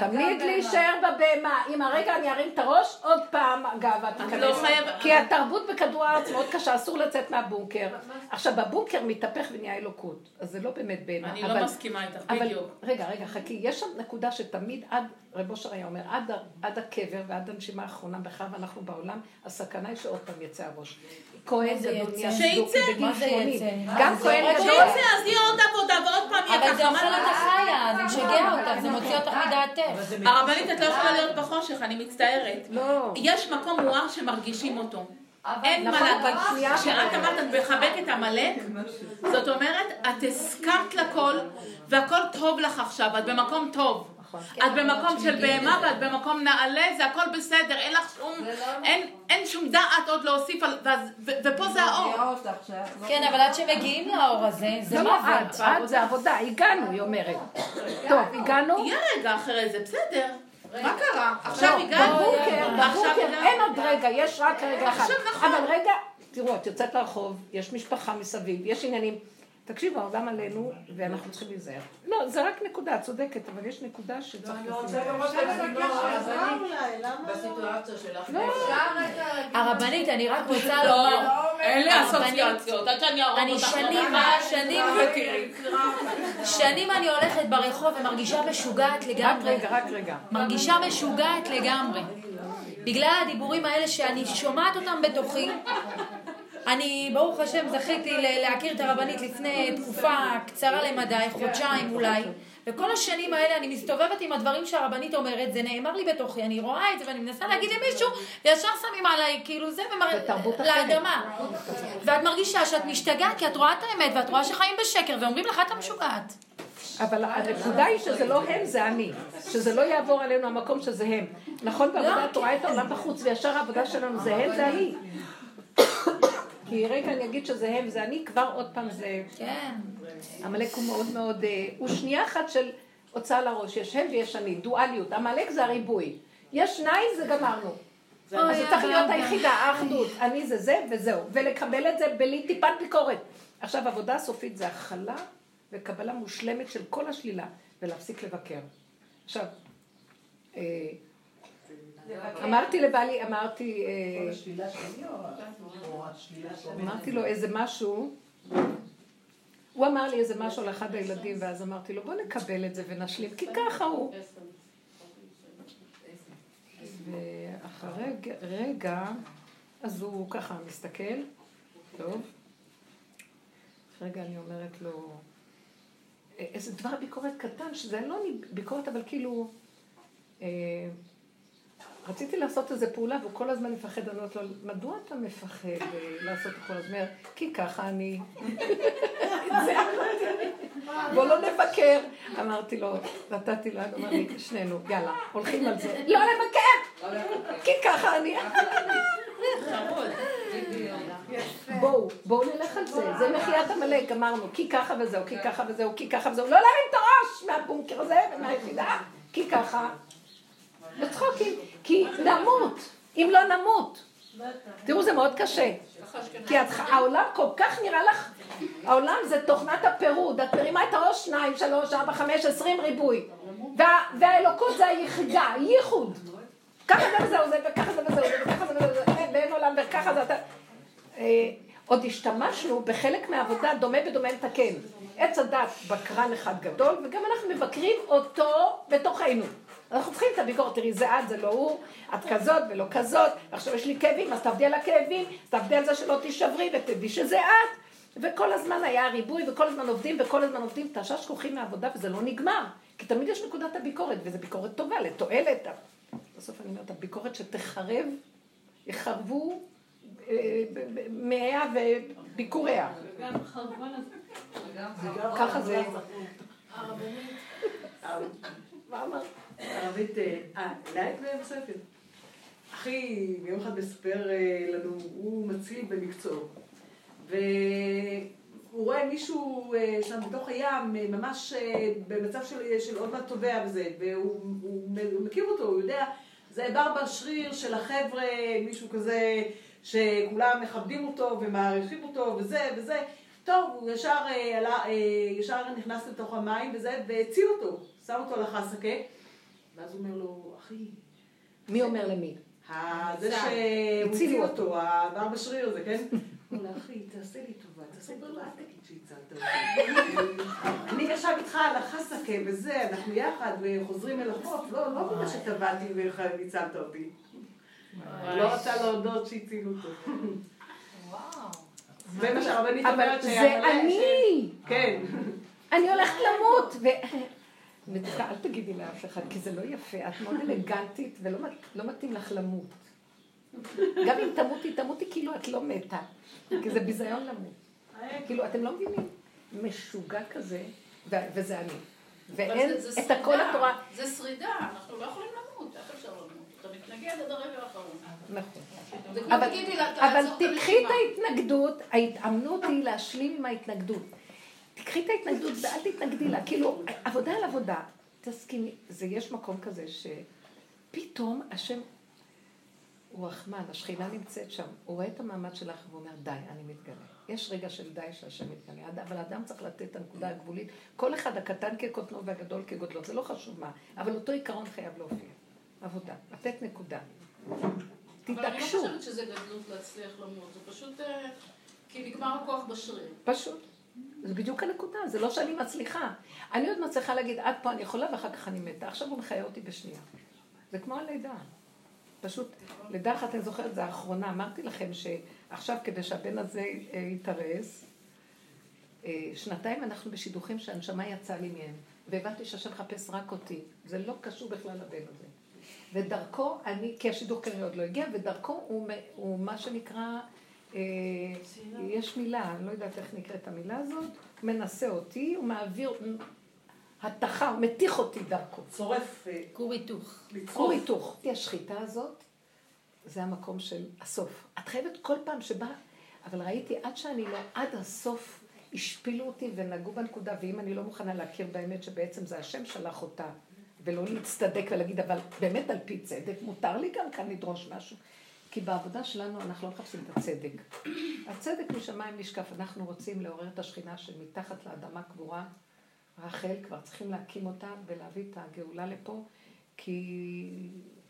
תמיד להישאר בבהמה, אם הרגע אני ארים את הראש, עוד פעם הגאווה תיכנס. כי התרבות בכדור הארץ מאוד קשה, אסור לצאת מהבונקר. עכשיו, בבונקר מתהפך ונהיה אלוקות, אז זה לא באמת בהמה. אני לא מסכימה איתך, בדיוק. רגע, חכי, יש שם נקודה שתמיד עד, רבו שריה אומר, עד הקבר ועד הנשימה האחרונה בכלל, ואנחנו בעולם, הסכנה היא שעוד פעם יצא הראש. כהן גדול נהיה סדוק בגיל 80. גם כהן גדול. אז יהיה עוד עבודה ועוד פעם יהיה ככה. אבל זה עושה לך חיה, זה משגע אותך, זה מוציא אותך מדעתך. הרבנית, את לא יכולה להיות בחושך, אני מצטערת. לא. יש מקום מואר שמרגישים אותו. אין מלאק, כשאת אמרת את מחבקת המלאק, זאת אומרת, את הסכמת לכל, והכל טוב לך עכשיו, את במקום טוב. את במקום של בהמה ואת במקום נעלה, זה הכל בסדר, אין לך שום, אין שום דעת עוד להוסיף, ופה זה האור. כן, אבל עד שמגיעים לאור הזה, זה לא עד, זה עבודה, הגענו, היא אומרת. טוב, הגענו? יהיה רגע אחרי זה, בסדר. מה קרה? עכשיו הגענו? בבוקר, אין עוד רגע, יש רק רגע אחד. אבל רגע, תראו, את יוצאת לרחוב, יש משפחה מסביב, יש עניינים. תקשיבו, העולם עלינו, ואנחנו צריכים להיזהר. לא, זה רק נקודה, צודקת, אבל יש נקודה שצריך להיזהר. בסיטואציה שלך. הרבנית, אני רק רוצה לומר. אין לי אסוציאציות, עד שאני ארוב אותך. שנים אני הולכת ברחוב ומרגישה משוגעת לגמרי. רק רגע. מרגישה משוגעת לגמרי. בגלל הדיבורים האלה שאני שומעת אותם בתוכי, אני, ברוך השם, זכיתי להכיר את הרבנית לפני תקופה קצרה למדי, חודשיים אולי, וכל השנים האלה אני מסתובבת עם הדברים שהרבנית אומרת, זה נאמר לי בתוכי, אני רואה את זה ואני מנסה להגיד למישהו, וישר שמים עליי, כאילו זה, לאדמה. ואת מרגישה שאת משתגעת, כי את רואה את האמת, ואת רואה שחיים בשקר, ואומרים לך, אתה משוגעת. אבל הנקודה היא שזה לא הם, זה אני. שזה לא יעבור עלינו המקום שזה הם. נכון, בעבודה את רואה את העולם בחוץ, וישר העבודה שלנו זה הם, זה אני. כי רגע אני אגיד שזה הם, זה אני כבר עוד פעם זה... כן. המלאק הוא מאוד מאוד... הוא שנייה אחת של הוצאה לראש, יש הם ויש אני, דואליות. המלאק זה הריבוי. יש שניים, זה גמרנו. אז זה צריך להיות היחידה, האחדות. אני זה זה וזהו. ולקבל את זה בלי טיפת ביקורת. עכשיו, עבודה סופית זה הכלה וקבלה מושלמת של כל השלילה, ולהפסיק לבקר. עכשיו... אמרתי לבעלי, אמרתי לו איזה משהו, הוא אמר לי איזה משהו על אחד הילדים, ואז אמרתי לו בוא נקבל את זה ונשלים, כי ככה הוא. ואחרי רגע, אז הוא ככה מסתכל, טוב, רגע אני אומרת לו, איזה דבר ביקורת קטן, שזה לא ביקורת אבל כאילו, רציתי לעשות איזו פעולה, והוא כל הזמן מפחד, אני אומרת לו, מדוע אתה מפחד לעשות כל הזמן? כי ככה אני... בוא לא נבקר. אמרתי לו, נתתי לו, אמר לי, שנינו, יאללה, הולכים על זה. לא נבקר! כי ככה אני... בואו נלך על זה, זה מחיית המלאק, אמרנו, כי ככה וזהו, כי ככה וזהו, כי ככה וזהו, לא להרים את הראש מהבונקר הזה ומהיחידה, כי ככה. בצחוקים, כי נמות, אם לא נמות. תראו, זה מאוד קשה. כי העולם כל כך נראה לך, העולם זה תוכנת הפירוד, את מרימה את הראש 2, 3, 4, 5, 20 ריבוי. והאלוקות זה היחידה, ייחוד. ככה זה וזה עוזב, וככה זה וזה עוזב, וככה זה וזה עוזב, ואין עולם, וככה זה... עוד השתמשנו בחלק מהעבודה דומה בדומה לתקן. עץ הדת בקרן אחד גדול, וגם אנחנו מבקרים אותו בתוכנו. אנחנו צריכים את הביקורת, תראי, זה את, זה לא הוא, את כזאת ולא כזאת, עכשיו יש לי כאבים, אז תעבדי על הכאבים, תעבדי על זה שלא תישברי ותדעי שזה את. וכל הזמן היה ריבוי, וכל הזמן עובדים, תעשה שכוחים מהעבודה, וזה לא נגמר. כי תמיד יש נקודת הביקורת, וזו ביקורת טובה, לתועלת. בסוף אני אומרת, הביקורת שתחרב, יחרבו מאיה וביקוריה. וגם חרבון הזה. ככה זה. מה אמרת? ערבית, לעת ובספר. אחי, מיום אחד מספר לנו, הוא מציל במקצוע. והוא רואה מישהו שם בתוך הים, ממש במצב של עוד מעט טובע וזה, והוא מכיר אותו, הוא יודע, זה ברבר שריר של החבר'ה, מישהו כזה שכולם מכבדים אותו ומעריכים אותו וזה. טוב, הוא ישר נכנס לתוך המים וזה, והציל אותו, שם אותו על החסקה, ואז הוא אומר לו, אחי... מי אומר למי? זה שהצילו אותו, הברבר שריר הזה, כן? אולי אחי, תעשה לי טובה, תעשה בלעד, תגיד שהצלת אותי. אני עכשיו איתך על החסקה וזה, אנחנו יחד וחוזרים אל החוף, לא בגלל שטבעתי והצלת אותי. לא רוצה להודות שהצילו אותו. וואו. זה מה שהרבנית אומרת שהיה... זה אני! כן. אני הולכת למות ו... מתוקה, אל תגידי לאף אחד, כי זה לא יפה, את מאוד אלגנטית ולא מתאים לך למות. גם אם תמותי כאילו את לא מתה, כי זה ביזיון למות. כאילו, אתם לא מבינים, משוגע כזה, וזה אני. ואין את הכל התורה. זה שרידה, אנחנו לא יכולים למות, איך אפשר למות? אתה מתנגד עד הרבע האחרון. נכון. אבל תקחי את ההתנגדות, ההתאמנות היא להשלים עם ההתנגדות. תקחי את ההתנגדות ואל תתנגדי לה, כאילו, עבודה על עבודה, תסכימי, זה יש מקום כזה שפתאום השם... הוא רחמן, השכינה נמצאת שם, הוא רואה את המעמד שלך והוא אומר, די, אני מתגלה. יש רגע של די שהשם מתגלה, אבל האדם צריך לתת את הנקודה הגבולית, כל אחד הקטן כקוטנו והגדול כגודלו, זה לא חשוב מה, אבל אותו עיקרון חייב להופיע. עבודה, לתת נקודה. תתעקשו. אבל אני לא חושבת שזה גדלות להצליח למות, זה פשוט, כי נגמר הכוח בשריר. פשוט. זה בדיוק הנקודה, זה לא שאני מצליחה. אני עוד מצליחה להגיד, עד פה אני יכולה ואחר כך אני מתה, עכשיו הוא מחיה אותי בשנייה. זה כמו הלידה. פשוט, לדרך אתם זוכרת, זה האחרונה, אמרתי לכם שעכשיו כדי שהבן הזה יתרס, שנתיים אנחנו בשידוכים שהנשמה יצאה לי מהם, והבנתי שהשם חפש רק אותי, זה לא קשור בכלל לבן הזה. ודרכו אני, כי השידוך כנראה עוד לא הגיע, ודרכו הוא מה שנקרא, יש מילה, אני לא יודעת איך נקראת המילה הזאת, מנסה אותי, הוא מעביר... התחה, הוא מתיך אותי דרכו. צורף. כור היתוך. כור היתוך. השחיטה הזאת, זה המקום של הסוף. את חייבת כל פעם שבא, אבל ראיתי עד שאני לא, עד הסוף, השפילו אותי ונגעו בנקודה, ואם אני לא מוכנה להכיר באמת שבעצם זה השם שלח אותה, ולא להצטדק ולהגיד, אבל באמת על פי צדק, מותר לי גם כאן לדרוש משהו. כי בעבודה שלנו אנחנו לא מחפשים את הצדק. הצדק משמיים נשקף, אנחנו רוצים לעורר את השכינה שמתחת לאדמה קבורה, רחל, כבר צריכים להקים אותה ולהביא את הגאולה לפה, כי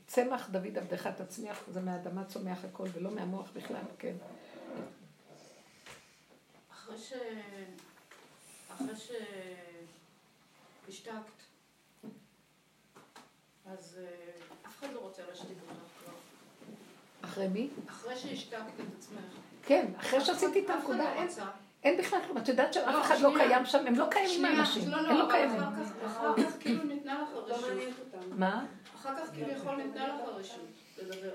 צמח דוד עבדך תצמיח, זה מהאדמה צומח הכל, ולא מהמוח בכלל, כן. אחרי שהשתקת, אז אף אחד לא רוצה להשתיק אותך כבר. אחרי מי? אחרי שהשתקת את עצמך. כן, אחרי שעשיתי את הנקודה, אין. אין בכלל כלום, את יודעת שאף אחד לא קיים שם, הם לא קיימים האנשים, הם לא קיימים. אחר כך כאילו ניתנה לך הרשות. מה? אחר כך כאילו יכול ניתנה לך הרשות, לדבר.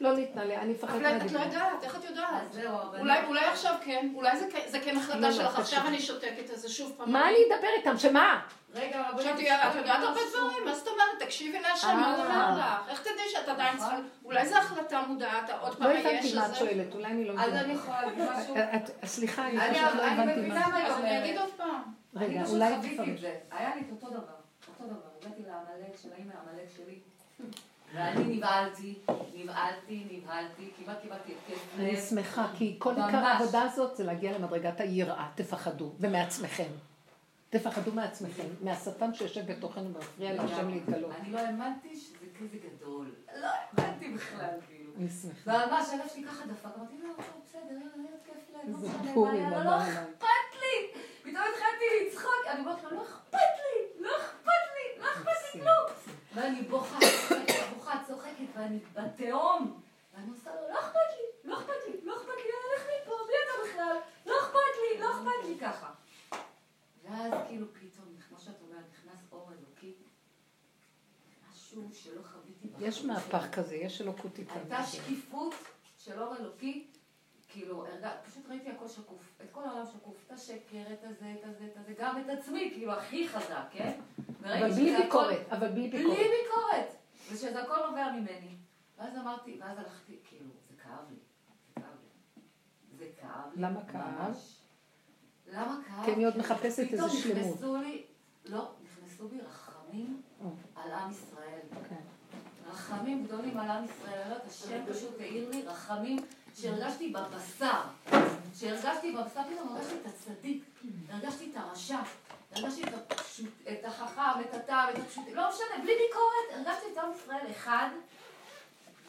לא ניתנה לי, אני מפחדת מהדיבור. את לא יודעת, איך את יודעת? אולי עכשיו כן, אולי זה כן החלטה שלך, עכשיו אני שותקת, אז זה שוב פעם. מה אני אדבר איתם, שמה? רגע, אבל... שאת יודעת הרבה דברים, מה זאת אומרת? תקשיבי להשם, מה זאת אומרת לך? איך תדעי שאת עדיין צריכה... אולי זו החלטה מודעת, עוד פעם היש לזה... לא הבנתי מה את שואלת, אולי אני לא יודעת. אז אני יכולה להגיד משהו... סליחה, אני חושבת לא הבנתי מה. אני אגיד עוד פעם. רגע, אולי... אני פשוט חוויתי את זה. היה לי את אותו דבר. הבאתי לעמלק של האמא, העמלק שלי. ואני נבהלתי, כמעט קיבלתי את זה. אני שמחה, כי כל עיקר העבודה הזאת זה להגיע למדרגת היראה, תפחדו, ומעצמכם. תפחדו מעצמכם, מהשטן שיושב בתוכנו ומפריע להשם להתגלות. אני לא האמנתי שזה כזה גדול. לא האמנתי בכלל, כאילו. אני שמחה. ממש, הלב שלי ככה דפק, אמרתי, לא, בסדר, היה כיף להם. זה פורי, ממש. לא אכפת לי. פתאום התחלתי לצחוק. אני אומרת לו, לא אכפת לי, לא אכפת לי, לא אכפת לי כלום. ואני בוכה, צוחקת, ואני בתהום. ואני עושה לו, לא אכפת לי, לא אכפת לי, לא אכפת לי, אני הולך מפה, בלי אתה בכלל. לא אכפת לי, לא אכפת לי ככה. ואז כאילו פתאום, כמו שאת אומרת, נכנס אור אלוקי, משהו שלא חוויתי בחיים. יש מהפך כזה, יש אלוקות איתנו. הייתה שקיפות של אור אלוקי, כאילו, פשוט ראיתי הכל שקוף, את כל העולם שקוף, את השקר, את הזה, את הזה, את הזה, גם את עצמי, כאילו, הכי חזק, כן? אבל בלי ביקורת, אבל בלי ביקורת. בלי ביקורת, ושזה הכל עובר ממני. ואז אמרתי, ואז הלכתי, כאילו, זה כאב לי, זה כאב לי. זה כאב לי. למה כאב? למה קרה? כי אני עוד מחפשת איזה שלמות. פתאום נכנסו לי, לא, נכנסו בי רחמים על עם ישראל. רחמים גדולים על עם ישראל. לא, השם פשוט העיר לי רחמים שהרגשתי בבשר. שהרגשתי בבשר, פתאום הרגשתי את הצדיק, הרגשתי את הרשע, הרגשתי את החכם, את הטעם, את הפשוט, לא משנה, בלי ביקורת, הרגשתי את עם ישראל אחד.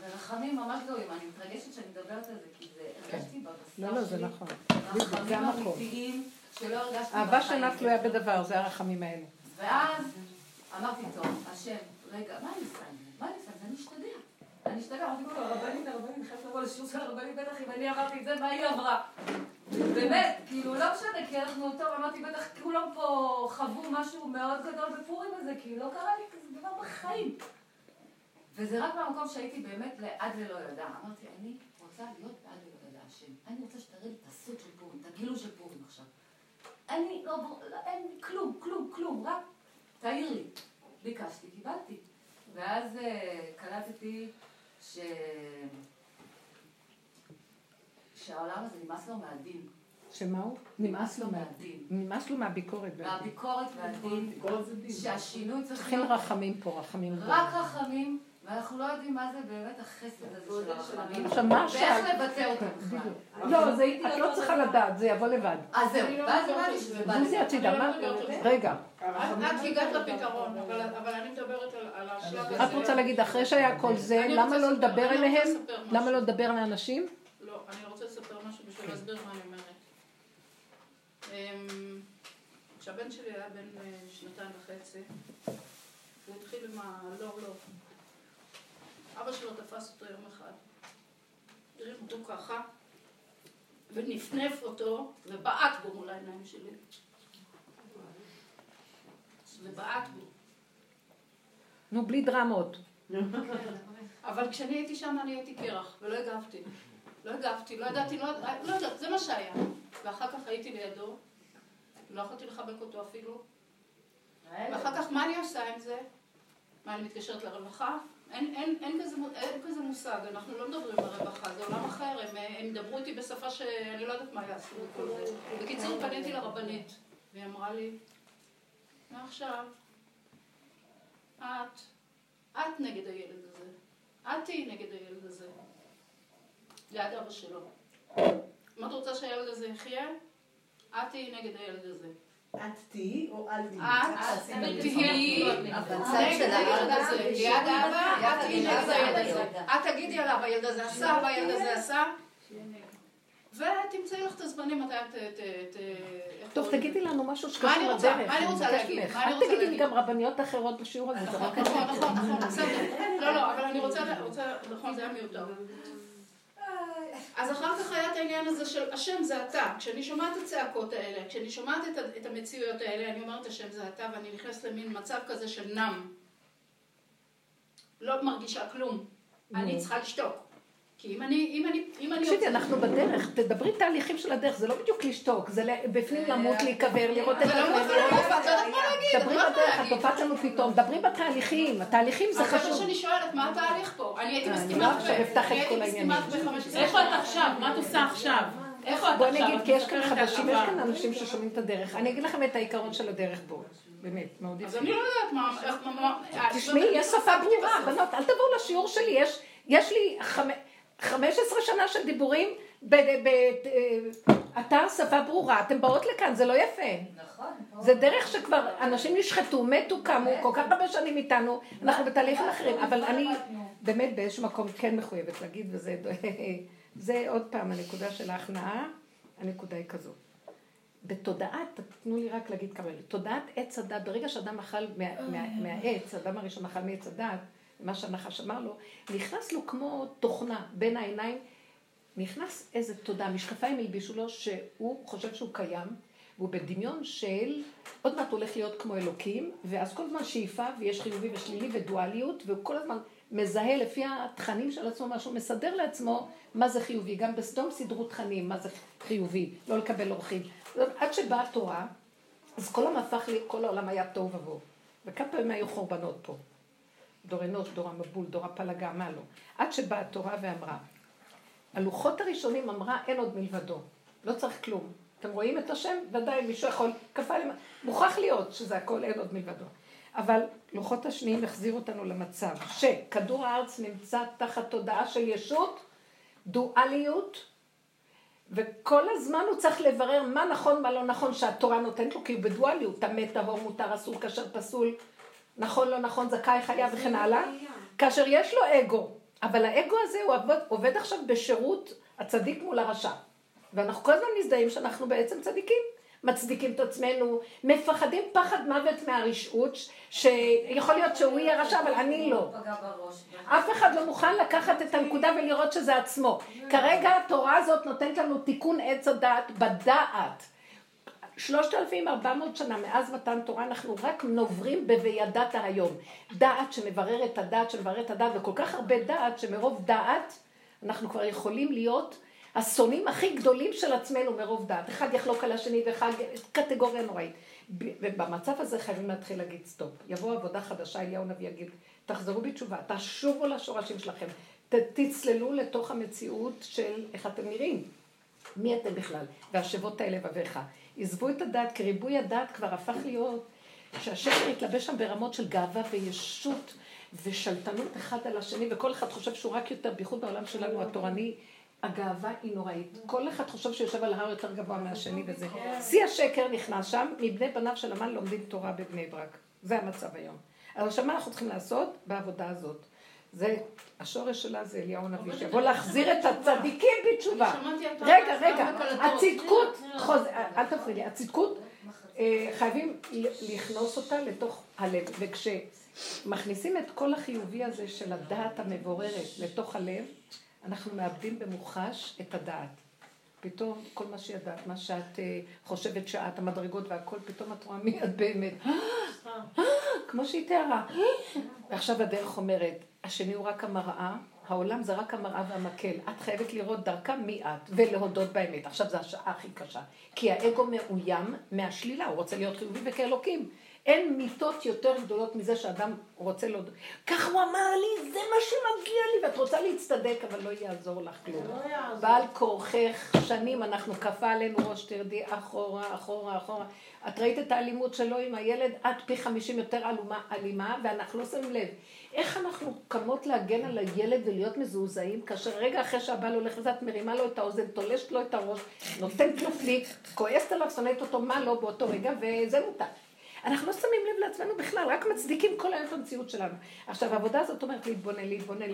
ורחמים ממש גדולים, אני מתרגשת שאני מדברת על זה, כי זה הרגשתי בבשר שלי. לא, זה נכון. רחמים אמיתיים שלא הרגשתי בחיים. האהבה שלך לא היה בדבר, זה הרחמים האלה. ואז אמרתי טוב, השם, רגע, מה אני עושה? מה אני עושה? זה משתדע. אני משתדע, אמרתי לו, הרבנית, חייבת לבוא לשיעור של הרבנית, בטח אם אני אמרתי את זה, מה היא אמרה? באמת, כאילו, לא משנה, כי אנחנו טוב, אמרתי, בטח כולם פה חוו משהו מאוד גדול בפורים הזה, כי לא קרה לי כזה דבר בחיים. וזה רק במקום שהייתי באמת לעד ולא ידע. אמרתי, אני רוצה להיות בעד ולא ידע, השם. אני רוצה שתראה לי את הסוד של פורים, את הגילוי של פורים עכשיו. אני לא, אין כלום, כלום, כלום, רק תאיר לי. ביקשתי, קיבלתי. ואז קלטתי שהעולם הזה נמאס לו מהדין. שמה הוא? נמאס לו מהדין. נמאס לו מהביקורת. מהביקורת והדין. שהשינוי צריך... תחיל רחמים פה, רחמים. רק רחמים. ואנחנו לא יודעים מה זה באמת החסד הזה של הרחמים. עכשיו, מה השאל? ואיך לבטא אותם בכלל. לא, את לא צריכה לדעת, זה יבוא לבד. אז זהו, ואז מה נשמע? זוזי, הצידה, רגע. את הגעת לפתרון, אבל אני מדברת על השלב הזה. את רוצה להגיד, אחרי שהיה כל זה, למה לא לדבר אליהם? למה לא לדבר לאנשים? לא, אני רוצה לספר משהו בשביל להסביר מה אני אומרת. כשהבן שלי היה בן 2.5, הוא התחיל עם הלא. אבא שלו תפס אותו יום אחד, הרים אותו ככה, ונפנף אותו, ובעט בו מול העיניים שלי. ובעט בו. נו, בלי דרמות. אבל כשאני הייתי שם, אני הייתי קרח, ולא הגבתי. לא הגבתי, לא ידעתי, לא יודעת, זה מה שהיה. ואחר כך הייתי לידו, לא יכולתי לחבק אותו אפילו. ואחר כך, מה אני עושה עם זה? מה, אני מתקשרת לרווחה? אין כזה מושג, אנחנו לא מדברים ברווחה, זה עולם אחר, הם מדברו איתי בשפה שאני לא יודעת מה יעשו כל זה. בקיצור, פניתי לרבנית, והיא אמרה לי, ועכשיו, את נגד הילד הזה, את תהי נגד הילד הזה, ליד אבא שלו. מה את רוצה שהילד הזה יחיה? את תהי נגד הילד הזה. את תהי או אל תהי? את תהי, בצד של הילד הזה, ליד אבא, את תהי נגד הילד הזה. את תגידי עליו, הילד הזה עשה, והילד הזה עשה. ותמצאי לך את הזמנים, מתי את... טוב, תגידי לנו משהו שקשור לדרך. מה אני רוצה להגיד? את תגידי גם רבניות אחרות בשיעור הזה. נכון, בסדר. לא, אבל אני רוצה... נכון, זה היה מיותר. אז אחר כך היה את העניין הזה של השם זה אתה. כשאני שומעת את הצעקות האלה, כשאני שומעת את המציאויות האלה, אני אומרת השם זה אתה, ואני נכנס למין מצב כזה של נם. לא מרגישה כלום. אני צריכה לשתוק. כי אם אני תקשיבי, אנחנו בדרך, תדברי תהליכים של הדרך, זה לא בדיוק לשתוק, זה בפנים למות, להיקבר, לראות את זה. אבל לא יכולה להגיד, את לא יכולה להגיד. דברי בדרך, את תופעת לנו פתאום, דברי בתהליכים, התהליכים זה חשוב. עכשיו שאני שואלת, מה התהליך פה? אני הייתי מסכימת ב-15. איפה את עכשיו? מה את עושה עכשיו? בואי נגיד, כי יש כאן חדשים, יש כאן אנשים ששומעים את הדרך. אני אגיד לכם את העיקרון של הדרך בו. באמת, מאוד יפה. אז אני לא יודעת מה... תשמעי, יש שפה ברורה, בנות, אל תבואו לשיעור שלי, יש לי 15 שנה של דיבורים אתר שפה ברורה, אתם באות לכאן, זה לא יפה. נכון. זה דרך שכבר אנשים נשחטו, מתו, קמו, כל כך הרבה שנים איתנו, אנחנו בתהליכים אחרים, אבל אני באמת באיזשהו מקום כן מחויבת להגיד, וזה עוד פעם הנקודה של ההכנעה, הנקודה היא כזו. בתודעת, תנו לי רק להגיד כמה, תודעת עץ הדת, ברגע שאדם אכל מהעץ, אדם הראשון אכל מעץ הדת, מה שהנחש אמר לו, נכנס לו כמו תוכנה בין העיניים, נכנס איזה תודה, משקפיים הלבישו לו שהוא חושב שהוא קיים, והוא בדמיון של עוד מעט הולך להיות כמו אלוקים, ואז כל הזמן שאיפה ויש חיובי ושלילי ודואליות, והוא כל הזמן מזהה לפי התכנים של עצמו משהו, מסדר לעצמו מה זה חיובי, גם בסדום סדרו תכנים, מה זה חיובי, לא לקבל אורחים. עד שבאה התורה, אז כל העולם הפך לי, כל העולם היה טוב ובוא, וכמה פעמים היו חורבנות פה, דור אנוש, דור המבול, דור הפלגה, מה לא, עד שבאה התורה ואמרה, הלוחות הראשונים אמרה, אין עוד מלבדו, לא צריך כלום. אתם רואים את השם? ודאי, מישהו יכול, כפה למה, מוכרח להיות שזה הכל אין עוד מלבדו. אבל לוחות השניים החזירו אותנו למצב שכדור הארץ נמצא תחת תודעה של ישות, דואליות, וכל הזמן הוא צריך לברר מה נכון, מה לא נכון שהתורה נותנת לו, כי הוא בדואליות, תמת, טהור, מותר, אסור, כשר, פסול, נכון, לא נכון, זכאי, חיה וכן הלאה, כאשר יש לו אגו. אבל האגו הזה הוא עובד עכשיו בשירות הצדיק מול הרשע. ואנחנו כל הזמן מזדהים שאנחנו בעצם צדיקים, מצדיקים את עצמנו, מפחדים פחד מוות מהרשעות, שיכול להיות שהוא יהיה רשע, אבל אני לא. אף אחד לא מוכן לקחת את הנקודה ולראות שזה עצמו. כרגע התורה הזאת נותנת לנו תיקון עץ הדעת בדעת. 3,400 שנה מאז מתן תורה אנחנו רק נוברים בוידעת היום. דעת שמבררת את הדעת, שמבררת את הדעת, וכל כך הרבה דעת שמרוב דעת אנחנו כבר יכולים להיות הסונים הכי גדולים של עצמנו מרוב דעת. אחד יחלוק על השני ואחד קטגוריה נוראית. ובמצב הזה חייבים להתחיל להגיד סטופ. יבוא עבודה חדשה, אליהו נביא יגיד, תחזרו בתשובה, תשובו לשורשים שלכם, תצללו לתוך המציאות של איך אתם נראים. מי אתם בכלל? והשבות האלה בבריך. עזבו את הדעת, כי ריבוי הדעת כבר הפך להיות שהשקר התלבש שם ברמות של גאווה וישות ושלטנות אחד על השני, וכל אחד חושב שהוא רק יותר, בייחוד בעולם שלנו התורני, הגאווה היא נוראית. כל אחד חושב שיושב על ההר יותר גבוה מהשני וזה. שיא השקר נכנס שם, מבני בניו של המן לומדים תורה בבני ברק. זה המצב היום. אז עכשיו מה אנחנו צריכים לעשות בעבודה הזאת? זה, השורש שלה זה אליהו נביא, שבוא להחזיר את הצדיקים בתשובה. רגע, רגע, הצדקות, אל תפריע לי, הצדקות חייבים להכנוס אותה לתוך הלב, וכשמכניסים את כל החיובי הזה של הדעת המבוררת לתוך הלב, אנחנו מאבדים במוחש את הדעת. פתאום כל מה שידעת, מה שאת חושבת שאת, המדרגות והכל, פתאום את רואה מי את באמת. כמו שהיא תיארה. ועכשיו הדרך אומרת, השני הוא רק המראה, העולם זה רק המראה והמקל. את חייבת לראות דרכה מי את ולהודות באמת. עכשיו זו השעה הכי קשה. כי האגו מאוים מהשלילה, הוא רוצה להיות חיובי וכאלוקים. אין מיתות יותר גדולות מזה שאדם רוצה להודות. כך הוא אמר לי, זה מה שמגיע לי, ואת רוצה להצטדק, אבל לא יעזור לך כלום. בעל כורכך, שנים אנחנו קפה עלינו ראש תרדי, אחורה, אחורה, אחורה. את ראית את האלימות שלו עם הילד, עד פי 50 יותר אלימה, ואנחנו לא שמים לב. איך אנחנו קמות להגן על הילד ולהיות מזעוזעים, כאשר רגע אחרי שהבעל הולך לזה, את מרימה לו את האוזן, תולשת לו את הראש, נותנת לו פליק, כועסת עליו, שונאת אותו, מה לא באותו רגע, וזה מותר. אנחנו לא שמים לב לעצמנו בכלל, רק מצדיקים כל היום את המציאות שלנו. עכשיו, העבודה הזאת אומרת להתבונן,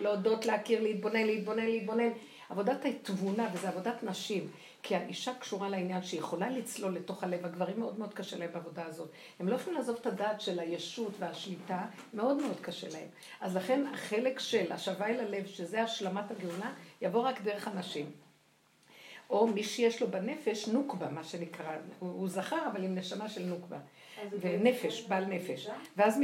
להודות, להכיר, להתבונן. עבודת התבונה, וזו עבודת נשים, כי האישה קשורה לעניין שהיא יכולה לצלול לתוך הלב, הגברים מאוד מאוד קשה להם בעבודה הזאת. הם לא יכולים לעזוב את הדעת של הישות והשליטה, מאוד מאוד קשה להם. אז לכן החלק של השווה אל הלב, שזה השלמת הגאולה, יבוא רק דרך הנשים. או מי שיש לו בנפש נוקבה, מה שנקרא, הוא זכר אבל עם נשמה של נוקבה, ונפש, בעל נפש. ואז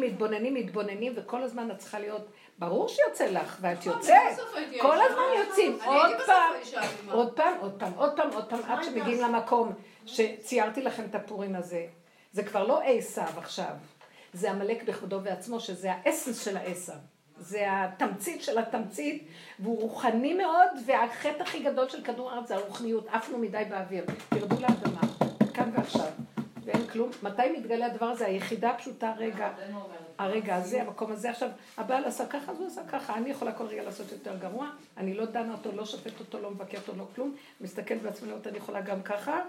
מתבוננים, וכל הזמן את צריכה להיות, ברור שיוצא לך, ואת יוצאת, כל הזמן יוצאים, עוד פעם, עד שמגיעים למקום שציירתי לכם את הפורים הזה, זה כבר לא עשיו עכשיו, זה המלך בכבודו ועצמו, שזה האסנס של העשיו. זה התמצית של התמצית, והוא רוחני מאוד, והחטא הכי גדול של כדור הארץ זה הרוחניות, עפנו מדי באוויר, תרדו לאדמה, כאן ועכשיו, ואין כלום. מתי מתגלה הדבר הזה? היחידה הפשוטה רגע, הרגע הזה, המקום הזה, עכשיו, הבעל עשה ככה, אז הוא עשה ככה, אני יכולה כל רגע לעשות יותר גרוע, אני לא דנה אותו, לא שופט אותו, לא מבקר אותו, לא כלום, מסתכלת בעצמי, אני יכולה גם ככה,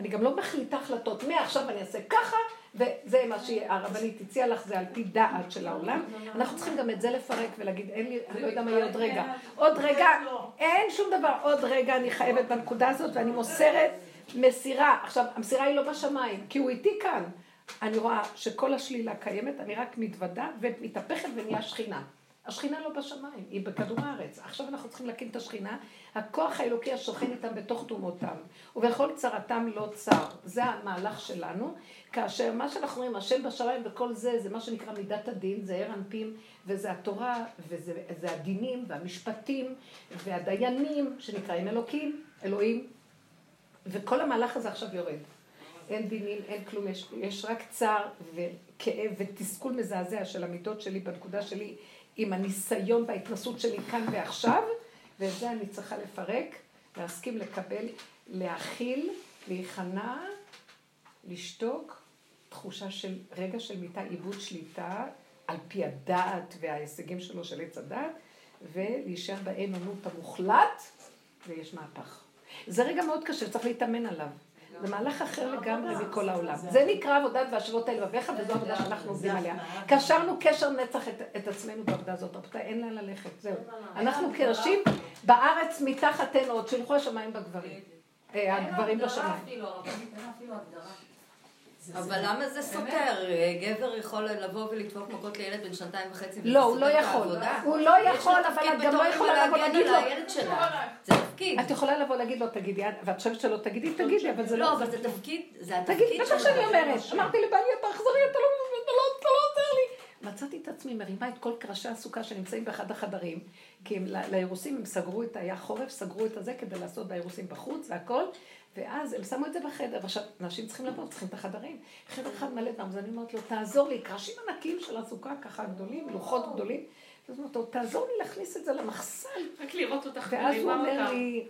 אני גם לא מחליטה החלטות, מעכשיו אני אעשה ככה, וזה מה שהרבנית הציעה לך, זה על פי דעת של העולם. אנחנו צריכים גם את זה לפרק ולהגיד, אני לא יודע מה יהיה עוד רגע. עוד רגע, אין שום דבר, עוד רגע אני חייבת בנקודה הזאת, ואני מוסרת מסירה. עכשיו, המסירה היא לא בשמיים, כי הוא איתי כאן. אני רואה שכל השלילה קיימת, אני רק מתוודה ומתהפכת ונהיה שכינה. השכינה לא בשמיים, היא בכדור הארץ. עכשיו אנחנו צריכים להקים את השכינה, הכוח האלוקי השוכן איתם בתוך תומותם, ובכל צרתם לא צר. זה המהלך שלנו, כאשר מה שאנחנו רואים, השם בשמיים וכל זה, זה מה שנקרא מידת הדין, זה הרנפים, וזה התורה, וזה הדינים, והמשפטים, והדיינים, שנקראים אלוקים, אלוהים, וכל המהלך הזה עכשיו יורד. אין דינים, אין כלום, יש רק צער וכאב ותסכול מזעזע של המידות שלי בנקודה שלי, עם הניסיון וההתנסות שלי כאן ועכשיו, ואת זה אני צריכה לפרק, להסכים לקבל, להכיל, להיכנע, לשתוק, תחושה של רגע של מיטה, עיבוד שליטה, על פי הדעת וההישגים שלו של עץ הדעת, ולהישאר באמונות המוחלט, ויש מהפך. זה רגע מאוד קשה, צריך להתאמן עליו. זה מהלך אחר לגמרי מכל העולם. זה נקרא עבודת והשבות אל לבביך, וזו עבודה שאנחנו עובדים עליה. קשרנו קשר נצח את עצמנו בעבודה הזאת, רבותי, אין לה ללכת, זהו. אנחנו קרשים בארץ מתחתן עוד, שילכו השמיים בגברים. הגברים בשמיים. אבל למה זה סותר? גבר יכול לבוא ולטפוח מכות לילד בן 2.5 לא, הוא לא יכול. הוא לא יכול, אבל את גם לא יכולה לבוא להגיד לו. זה תפקיד. את יכולה לבוא להגיד לו, תגידי, ואת חושבת שלא תגידי, תגידי, אבל זה לא. לא, אבל זה תפקיד, זה התפקיד שלו. תגיד, מה שאני אומרת? אמרתי לבעלי, אתה אכזרי, אתה לא עוזר לי. מצאתי את עצמי, מרימה את כל קרשי הסוכה שנמצאים באחד החדרים, כי לירוסים הם סגרו את היה חורף, סגרו את הזה כדי לעשות בירוסים בחוץ והכל. ואז הם שמו את זה בחדר, ועכשיו אנשים צריכים לבוא, צריכים את החדרים. חדר אחד מלא דם, אז אני אומרת לו, תעזור לי, קרשים ענקים של הסוכה ככה גדולים, לוחות גדולים. אז אומרת לו, תעזור לי להכניס את זה למחסן. רק לראות אותך. ואז הוא אומר לי,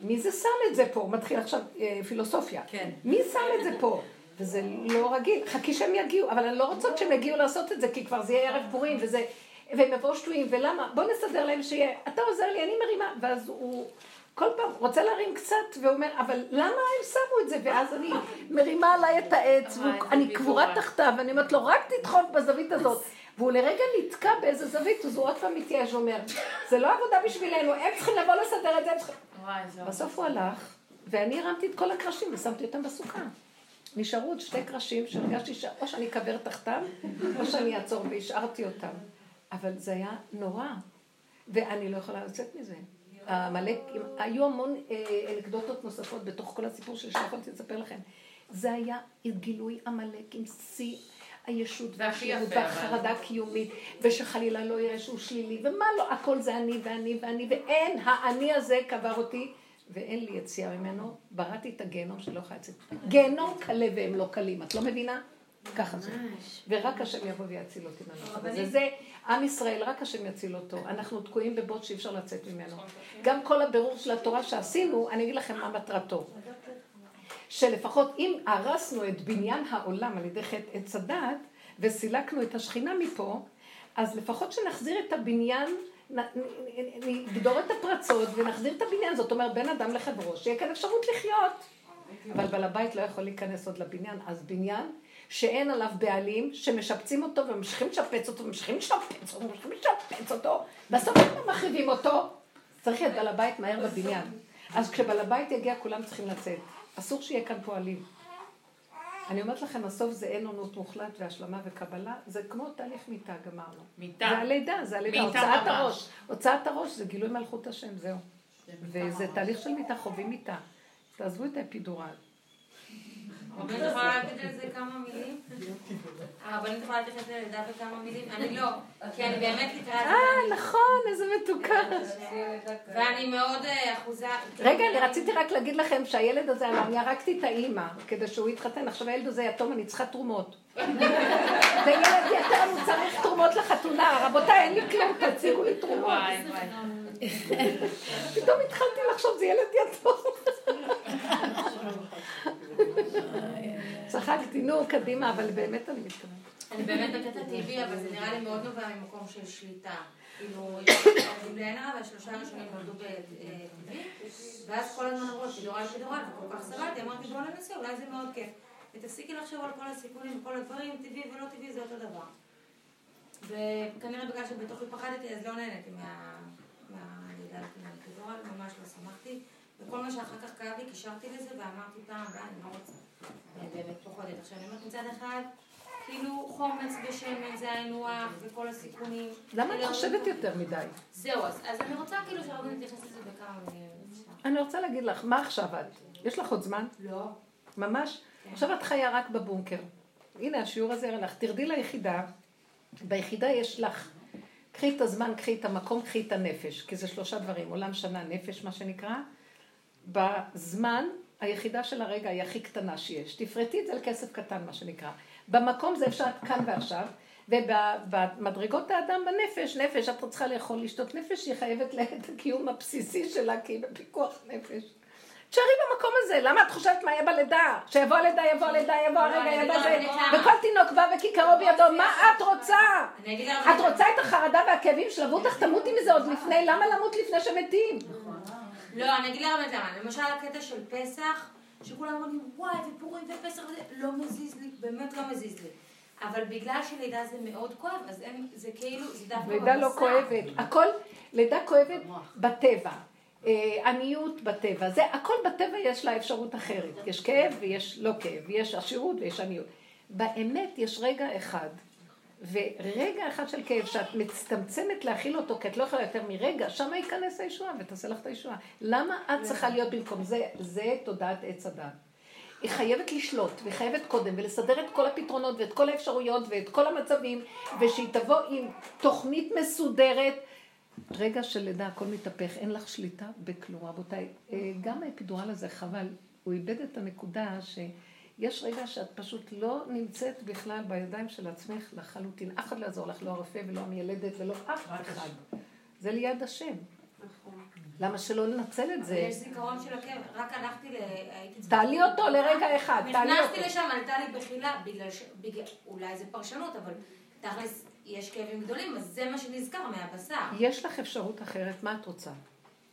מי זה שם את זה פה? מתחיל עכשיו פילוסופיה. מי שם את זה פה? וזה לא רגיל. חכי שהם יגיעו, אבל אני לא רוצות שהם יגיעו לעשות את זה, כי כבר זה יהיה ערב פורים, והם יבואו שטויים, ולמה? בוא נסדר להם שיהיה, אתה עוזר לי, אני מרימה. ואז הוא כל פעם רוצה להרים קצת, ואומר, אבל למה הם שמו את זה? ואז אני מרימה עליי את העץ, אני קבורה תחתיו, ואני אומרת לו, רק תדחוף בזווית הזאת. והוא לרגע נתקע באיזה זווית, אז הוא עוד פעם מתייאש ואומר, זה לא עבודה בשבילנו, הם צריכים לבוא לסדר את זה. בסוף הוא הלך, ואני הרמתי את כל הקרשים, ושמתי אותם בסוכה. נשארו עוד שתי קרשים, שהרגשתי או שאני אקבר תחתם, או שאני אעצור, והשארתי אותם. אבל זה היה נורא, ואני לא יכולה לצאת מזה. היו המון אנקדוטות נוספות בתוך כל הסיפור שלי שאני יכולתי לספר לכם. זה היה גילוי המלאק עם שיא הישות והחרדה הקיומית, ושחלילה לא יהיה שהוא שלילי, ומה לא, הכל זה אני ואני ואני, ואין, האני הזה קבר אותי, ואין לי יציאה ממנו, בראתי את הגנום שלא חייצת. גנום קלה והם לא קלים, את לא מבינה? ככה זה. ורק השם יבוא ויציל אותי ממנו. וזה עם ישראל, רק השם יציל אותו. אנחנו תקועים בבוץ שאי אפשר לצאת ממנו. גם כל הבירור של התורה שעשינו, אני אגיד לכם מה מטרתו. שלפחות אם הרסנו את בניין העולם על ידי חטא עץ הדעת, וסילקנו את השכינה מפה, אז לפחות שנחזיר את הבניין, נגדור את הפרצות ונחזיר את הבניין. זאת אומרת, בין אדם לחברו, שיהיה כאן אפשרות לחיות. אבל בעל הבית לא יכול להיכנס עוד לבניין, אז בניין שאין עליו בעלים, שמשפצים אותו וממשיכים לשפץ אותו, וממשיכים לשפץ אותו, וממשיכים לשפץ אותו, בסוף הם מחריבים אותו, צריך להיות בעל הבית מהר בבניין. אז כשבעל הבית יגיע, כולם צריכים לצאת. אסור שיהיה כאן פועלים. אני אומרת לכם, הסוף זה אין עונות מוחלט והשלמה וקבלה, זה כמו תהליך מיטה, גמרנו. מיטה. זה הלידה, זה הלידה. הוצאת הראש. הוצאת הראש זה גילוי מלכות השם, זהו. וזה תהליך של מיטה, חווים מיטה. תעזבו את האפידורל. אבל אני יכולה להגיד על זה כמה מילים? אבל אני יכולה להתייחס לילדה בכמה מילים? אני לא, כי אני באמת לקראת... נכון, איזה מתוקה. ואני מאוד אחוזה... רגע, אני רציתי רק להגיד לכם שהילד הזה, אני הרגתי את האימא כדי שהוא יתחתן. עכשיו הילד הזה יתום, אני צריכה תרומות. וילד יתום, הוא צריך תרומות לחתונה. רבותיי, אין לי כלום, תציגו לי תרומות. פתאום התחלתי לחשוב, זה ילד יתום. צחקתי, נו, קדימה, אבל באמת אני מתכוונת. אני באמת נתת טבעי, אבל זה נראה לי מאוד נובע ממקום של שליטה. כאילו, בלענה והשלושה הראשונים נולדו בטבעי, ואז כל הזמן אמרו, תדורל ותדורל, וכל כך סבלתי, אמרתי, בואו לנסה, אולי זה מאוד כיף. ותפסיקי לחשוב על כל הסיכונים, כל הדברים, טבעי ולא טבעי, זה אותו דבר. וכנראה בגלל שבתוכי פחדתי, אז לא נהנתי מהלידה לפני כדורל, ממש לא שמחתי. וכל מה שאחר כך קרה לי, קישרתי לזה ואמרתי פעם, אני לא רוצה. באמת פוחדת. עכשיו אני אומרת מצד אחד, כאילו חומץ בשמן, זה העינוח וכל הסיכונים. למה את חושבת יותר מדי? זהו, אז אני רוצה כאילו שרבן תתייחס לזה בכמה מילים. אני רוצה להגיד לך, מה עכשיו את? יש לך עוד זמן? לא. ממש? עכשיו את חיה רק בבונקר. הנה השיעור הזה הראה לך, תרדי ליחידה, ביחידה יש לך, קחי את הזמן, קחי את המקום, קחי את הנפש, כי זה שלושה דברים, עולם שנה נפש מה שנקרא, בזמן היחידה של הרגע היא הכי קטנה שיש, תפרטי את זה לכסף קטן מה שנקרא, במקום זה אפשר כאן ועכשיו, ובמדרגות האדם בנפש, נפש, את צריכה לאכול לשתות נפש, היא חייבת את הקיום הבסיסי שלה, כי היא בפיקוח נפש. תשארי במקום הזה, למה את חושבת מה יהיה בלידה? שיבוא הלידה, יבוא הלידה, יבוא הרגע, יבוא זה, וכל תינוק בא וכיכרו בידו, מה את רוצה? את רוצה את החרדה והכאבים שלבו אותך, תמותי מזה עוד לפני, למה למות לפני שמתים? לא, אני אגיד לרמת למה, למשל הקטע של פסח, שכולם אומרים, וואי, ופורים ופסח וזה, לא מזיז לי, באמת לא מזיז לי. אבל בגלל שלידה זה מאוד כואב, אז זה כאילו, זה דווקא במסע. לידה לא כואבת, הכל, לידה כואבת בטבע. עניות בטבע, זה הכל בטבע יש לה אפשרות אחרת, יש כאב ויש לא כאב, יש עשירות ויש עניות. באמת יש רגע אחד, ורגע אחד של כאב שאת מצטמצמת להכיל אותו כי את לא יכולה יותר מרגע, שם ייכנס הישועה ותעשה לך את הישועה. למה את צריכה להיות במקום זה? זה תודעת עץ הדת. היא חייבת לשלוט והיא חייבת קודם ולסדר את כל הפתרונות ואת כל האפשרויות ואת כל המצבים, ושהיא תבוא עם תוכנית מסודרת. רגע של לידה, הכל מתהפך, אין לך שליטה בכלום, רבותיי. גם האפידורל הזה, חבל, הוא איבד את הנקודה שיש רגע שאת פשוט לא נמצאת בכלל בידיים של עצמך לחלוטין. אף אחד לא יעזור לך, לא הרופא ולא המילדת ולא אף אחד. זה ליד השם. למה שלא לנצל את זה? יש זיכרון של הכאב, רק הלכתי ל... תעלי אותו לרגע אחד, תעלי אותו. נכנסתי לשם, עלתה לי בחילה, אולי זה פרשנות, אבל תכלס... יש כאבים גדולים, אז זה מה שנזכר מהבשר. יש לך אפשרות אחרת, מה את רוצה?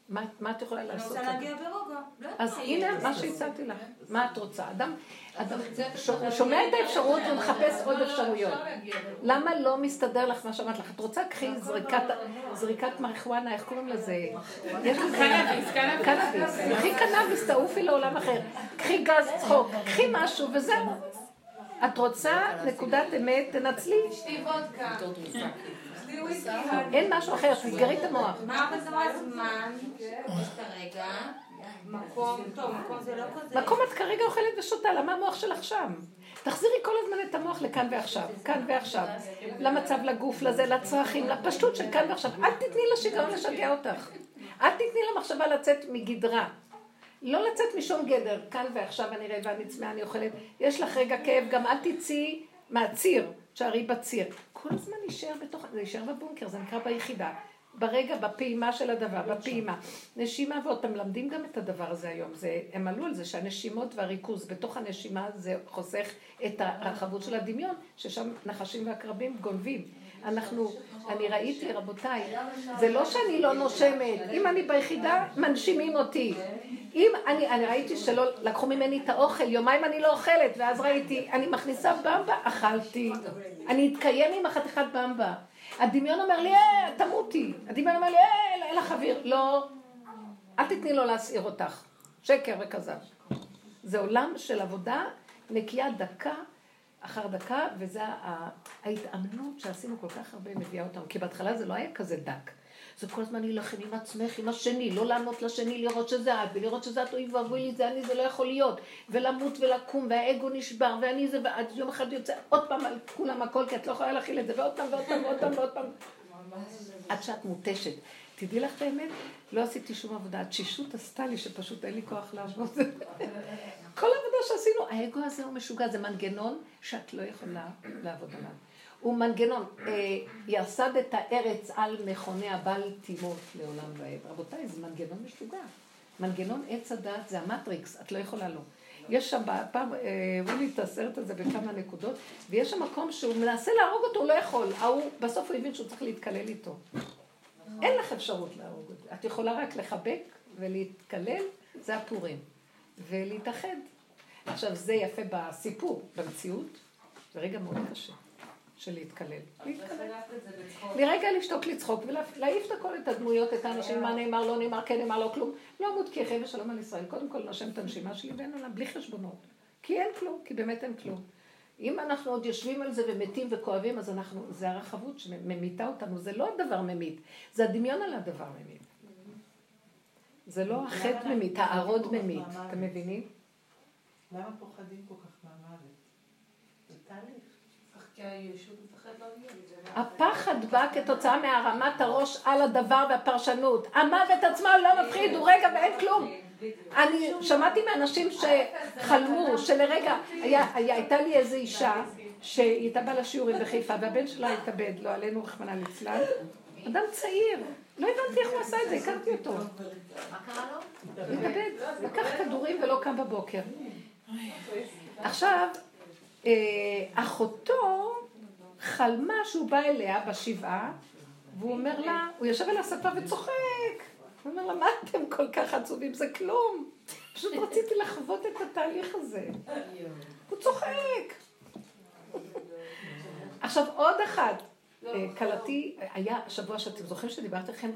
מה את יכולה לעשות? אני רוצה להגיע ברוגע. אז הנה מה שהצעתי לך, מה את רוצה? אדם שומע את האפשרות ומחפש עוד אפשרויות. למה לא מסתדר לך מה שאמרת לך? את רוצה קחי זריקת מריחואנה, איך קוראים לזה? קנאביס. קחי קנאביס, תעופי לעולם אחר. קחי גז צחוק, קחי משהו וזהו. את רוצה נקודת אמת, תנצלי. אשתי וודקה. אין משהו אחר, תסגרי את המוח. מה בזמן? יש כרגע. מקום, טוב, מקום זה לא כזה. מקום את כרגע אוכלת ושותה, למה המוח שלך שם? תחזירי כל הזמן את המוח לכאן ועכשיו, כאן ועכשיו. למצב, לגוף, לזה, לצרכים, לפשטות של כאן ועכשיו. אל תתני לשגרון לשגע אותך. אל תתני למחשבה לצאת מגדרה. לא לצאת משום גדר, כאן ועכשיו אני רעבה, אני צמאה, אני אוכלת, יש לך רגע כאב, גם אל תצאי מהציר, שערי בציר. כל הזמן נשאר בתוך, זה נשאר בבונקר, זה נקרא ביחידה, ברגע, בפעימה של הדבר, בפעימה. נשימה ואותם למדים גם את הדבר הזה היום, זה, הם עלו על זה שהנשימות והריכוז בתוך הנשימה זה חוסך את הרחבות של הדמיון, ששם נחשים והקרבים גונבים. אני ראיתי, רבותיי, זה לא שאני לא נושמת, אם אני ביחידה, מנשימים אותי. אם אני ראיתי שלא לקחו ממני את האוכל, יומיים אני לא אוכלת, ואז ראיתי, אני מכניסה במבה, אכלתי. אני אתקיים עם החתיכת במבה. הדמיון אומר לי, תמותי. הדמיון אומר לי, אל החביר. לא, אל תתני לו להסעיר אותך. שקר וכזב. זה עולם של עבודה, נקייה דקה, אחר דקה, וזה ההתאמנות שעשינו כל כך הרבה מביאה אותנו, כי בהתחלה זה לא היה כזה דק. זה כל הזמן להילחם עם עצמך, עם השני, לא לענות לשני, לראות שזה את, ולראות שזה את, אוי ואבוי לי, זה אני, זה לא יכול להיות, ולמות ולקום, והאגו נשבר, ואני זה, ועד יום אחד יוצא עוד פעם על כולם הכל, כי את לא יכולה להכיל את זה, ועוד פעם, ועוד פעם, ועוד פעם, ועוד פעם. עד שאת מותשת. תדעי לך באמת, לא עשיתי שום עבודה, התשישות עשתה לי שפשוט אין לי כוח להשוות. כל העבודה שעשינו, האגו הזה הוא משוגע, זה מנגנון שאת לא יכולה לעבוד עליו. הוא מנגנון, יסד את הארץ על מכוני הבל תימות לעולם ועד. רבותיי, זה מנגנון משוגע. מנגנון עץ הדעת, זה המטריקס, את לא יכולה לו. יש שם פעם, הוא לי את הסרט הזה בכמה נקודות, ויש שם מקום שהוא מנסה להרוג אותו, הוא לא יכול. בסוף הוא הבין שהוא צריך להתקלל איתו. אין לך אפשרות להרוג אותו. את יכולה רק לחבק ולהתקלל, זה הפורים. ולהתאחד. עכשיו, זה יפה בסיפור, במציאות. זה רגע מאוד קשה של להתקלל. לרגע לשתוק לצחוק ולהעיף את הכל, את הדמויות, את האנשים, מה נאמר, לא נאמר, כן נאמר, לא כלום. לא עמוד כי חי ושלום על ישראל. קודם כל נושם את הנשימה שלי ואין עולם, בלי חשבונות. כי אין כלום, כי באמת אין כלום. אם אנחנו עוד יושבים על זה ומתים וכואבים, אז זה הרחבות שממיתה אותנו. זה לא הדבר ממית, זה הדמיון על הדבר ממית. זה לא החטא ממית, הערוד ממית. אתם מבינים? למה פוחדים כל כך מהמוות? זה תהליך. כי הישוב מפחד לא להיות. הפחד בא כתוצאה מהרמת הראש על הדבר והפרשנות. המוות עצמו לא מפחיד, הוא רגע ואין כלום. אני שמעתי מאנשים שחלמו, שלרגע, הייתה לי איזו אישה שהיא הייתה באה לשיעורים בחיפה, והבן שלה התאבד, לא עלינו רחמנא ליצלן. אדם צעיר, לא הבנתי איך הוא עשה את זה, הכרתי אותו. מה קרה לו? התאבד, לקח כדורים ולא קם בבוקר. עכשיו, אחותו חלמה שהוא בא אליה בשבעה, והוא אומר לה, הוא יושב על הספה וצוחק. הוא אומר לה, מה אתם כל כך עצובים? זה כלום. פשוט רציתי לחוות את התהליך הזה. הוא צוחק. עכשיו, עוד אחד. קלתי, היה שבוע שאתם זוכרים שדיברתי לכם,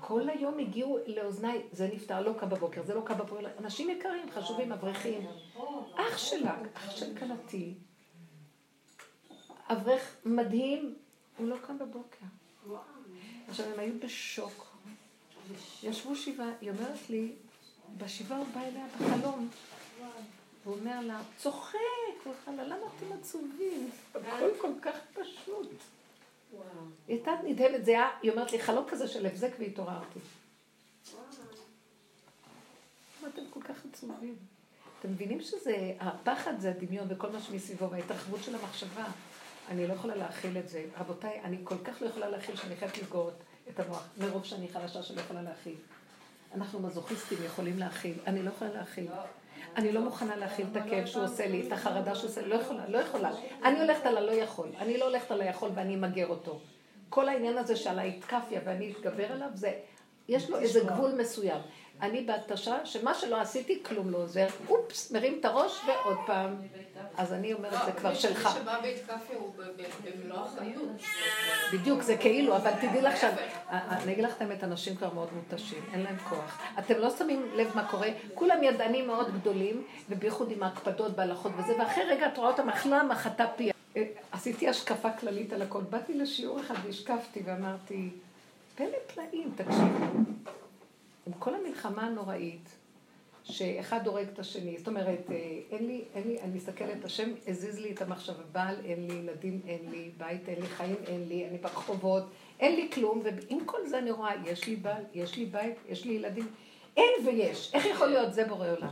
כל היום הגיעו לאוזניי, זה נפטר, לא קם בבוקר, זה לא קם בבוקר, אנשים יקרים, חשובים, אברכים. אח שלה, אח של קלתי, אברך מדהים, הוא לא קם בבוקר. עכשיו הם היו בשוק. ישבו שבעה, היא אומרת לי, בשבעה הוא בא אליה בחלום. והוא אומר לה, צוחק, הוא חלה, למה אתם עצובים? הכל כל כך פשוט. היא הייתה נדהמת, היא אומרת לי, חלום כזה של הבזק והתעוררתי. אתם כל כך עצובים. אתם מבינים שהפחד זה הדמיון וכל מה שמסביבו, וההתרחבות של המחשבה. אני לא יכולה להכיל את זה. רבותיי, אני כל כך לא יכולה להכיל שאני חייבת לסגור את המוח, מרוב שאני חלשה שלא יכולה להכיל. אנחנו מזוכיסטים יכולים להכיל, אני לא יכולה להכיל. אני לא מוכנה להכיל את הכאב שהוא עושה לי, את החרדה שהוא עושה לי, לא יכולה. אני הולכת על הלא יכול, אני לא הולכת על היכול ואני אמגר אותו. כל העניין הזה שעל ההתקפיה ואני אתגבר עליו, יש לו איזה גבול מסוים. אני בהתשה שמה שלא עשיתי כלום לא עוזר, אופס, מרים את הראש ועוד פעם. אז אני אומרת, זה כבר שלך. שבא בהתקפיה הוא במלוא החיות. בדיוק, זה כאילו, אבל תדעי לך שם. אני אגיד לכם את אנשים כבר מאוד מותשים, אין להם כוח. אתם לא שמים לב מה קורה, כולם ידענים מאוד גדולים, ובייחוד עם ההקפדות בהלכות וזה, ואחרי רגע את רואה אותם אכלה מחטה פיה. עשיתי השקפה כללית על הכל, באתי לשיעור אחד והשקפתי ואמרתי, פלא פלאים, תקשיבו. עם כל המלחמה הנוראית, שאחד הורג את השני, זאת אומרת, אין לי, אני מסתכלת, השם הזיז לי את המחשב, הבעל, אין לי, ילדים, אין לי, בית, אין לי, חיים, אין לי, אני ברחובות, אין לי כלום, ועם כל זה אני רואה, יש לי בעל, יש לי בית, יש לי ילדים, אין ויש, איך יכול להיות זה בורא עולם?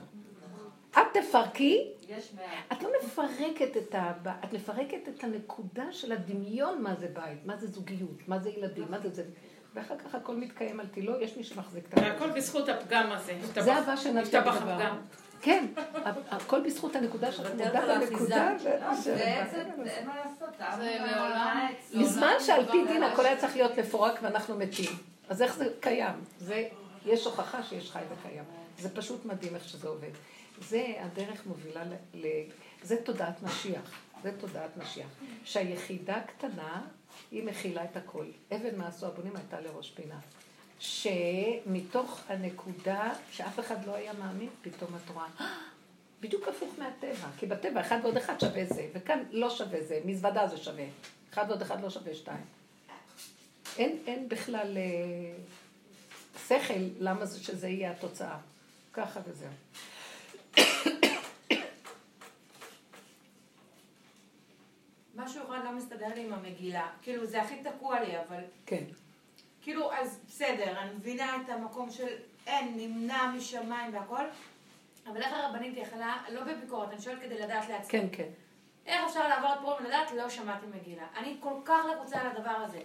את תפרקי, את לא מפרקת את מפרקת את הנקודה של הדמיון מה זה בית, מה זה זוגיות, מה זה ילדים, מה זה... ואחר כך הכל מתקיים על תילו, יש מי שמחזיק את הכל. הכל בזכות הפגם הזה. זה הבא שנתת כבר. כן, הכל בזכות הנקודה שאתה מודעת לנקודה. בעצם אין מה לעשות. זה מעולם. מזמן שעל פי דין הכל היה צריך להיות מפורק ואנחנו מתים. אז איך זה קיים? יש הוכחה שיש חי וקיים. זה פשוט מדהים איך שזה עובד. זה הדרך מובילה ל... זה תודעת משיח. זה תודעת משיח. שהיחידה קטנה... היא מכילה את הכל. אבן מעשו הבונים הייתה לראש פינה. שמתוך הנקודה שאף אחד לא היה מאמין, פתאום התורה. בדיוק הפוך מהטבע. כי בטבע אחד ועוד אחד שווה זה, וכאן לא שווה זה, מזוודה זה שווה. אחד ועוד אחד לא שווה שתיים. אין בכלל שכל למה שזה יהיה התוצאה. ככה וזהו. משהו אחד לא מסתדר לי עם המגילה, כאילו זה הכי תקוע לי, אבל... כן. כאילו, אז בסדר, אני מבינה את המקום של אין, נמנע משמיים והכל, אבל איך הרבנית יכלה, לא בביקורת, אני שואלת כדי לדעת לעצמי. כן, כן. איך אפשר לעבור את פרום ולדעת, לא שמעתי מגילה. אני כל כך לא רוצה על הדבר הזה.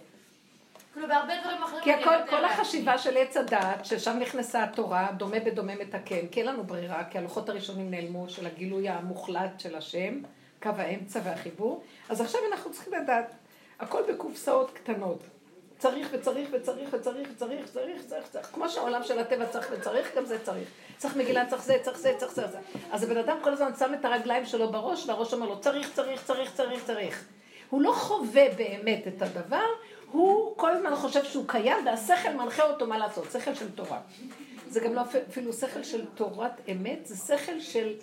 כאילו בהרבה דברים אחרים. כי כל החשיבה של עץ הדעת, ששם נכנסה התורה, דומה בדומה מתקן, כי אין לנו ברירה, כי הלוחות הראשונים נעלמו של הגילוי המוחלט של השם, קו האמצע והחיבור, אז עכשיו אנחנו צריכים לדעת, הכל בקופסאות קטנות. צריך וצריך וצריך וצריך וצריך וצריך וצריך, כמו שהעולם של הטבע צריך וצריך, גם זה צריך. צריך מגילה, צריך זה, צריך זה, צריך זה. אז הבן אדם כל הזמן שם את הרגליים שלו בראש, והראש אומר לו, צריך, צריך, צריך, צריך, צריך. הוא לא חווה באמת את הדבר, הוא כל הזמן חושב שהוא קיים, והשכל מנחה אותו מה לעשות, שכל של תורה. זה גם לא אפילו שכל של תורת אמת, זה שכל של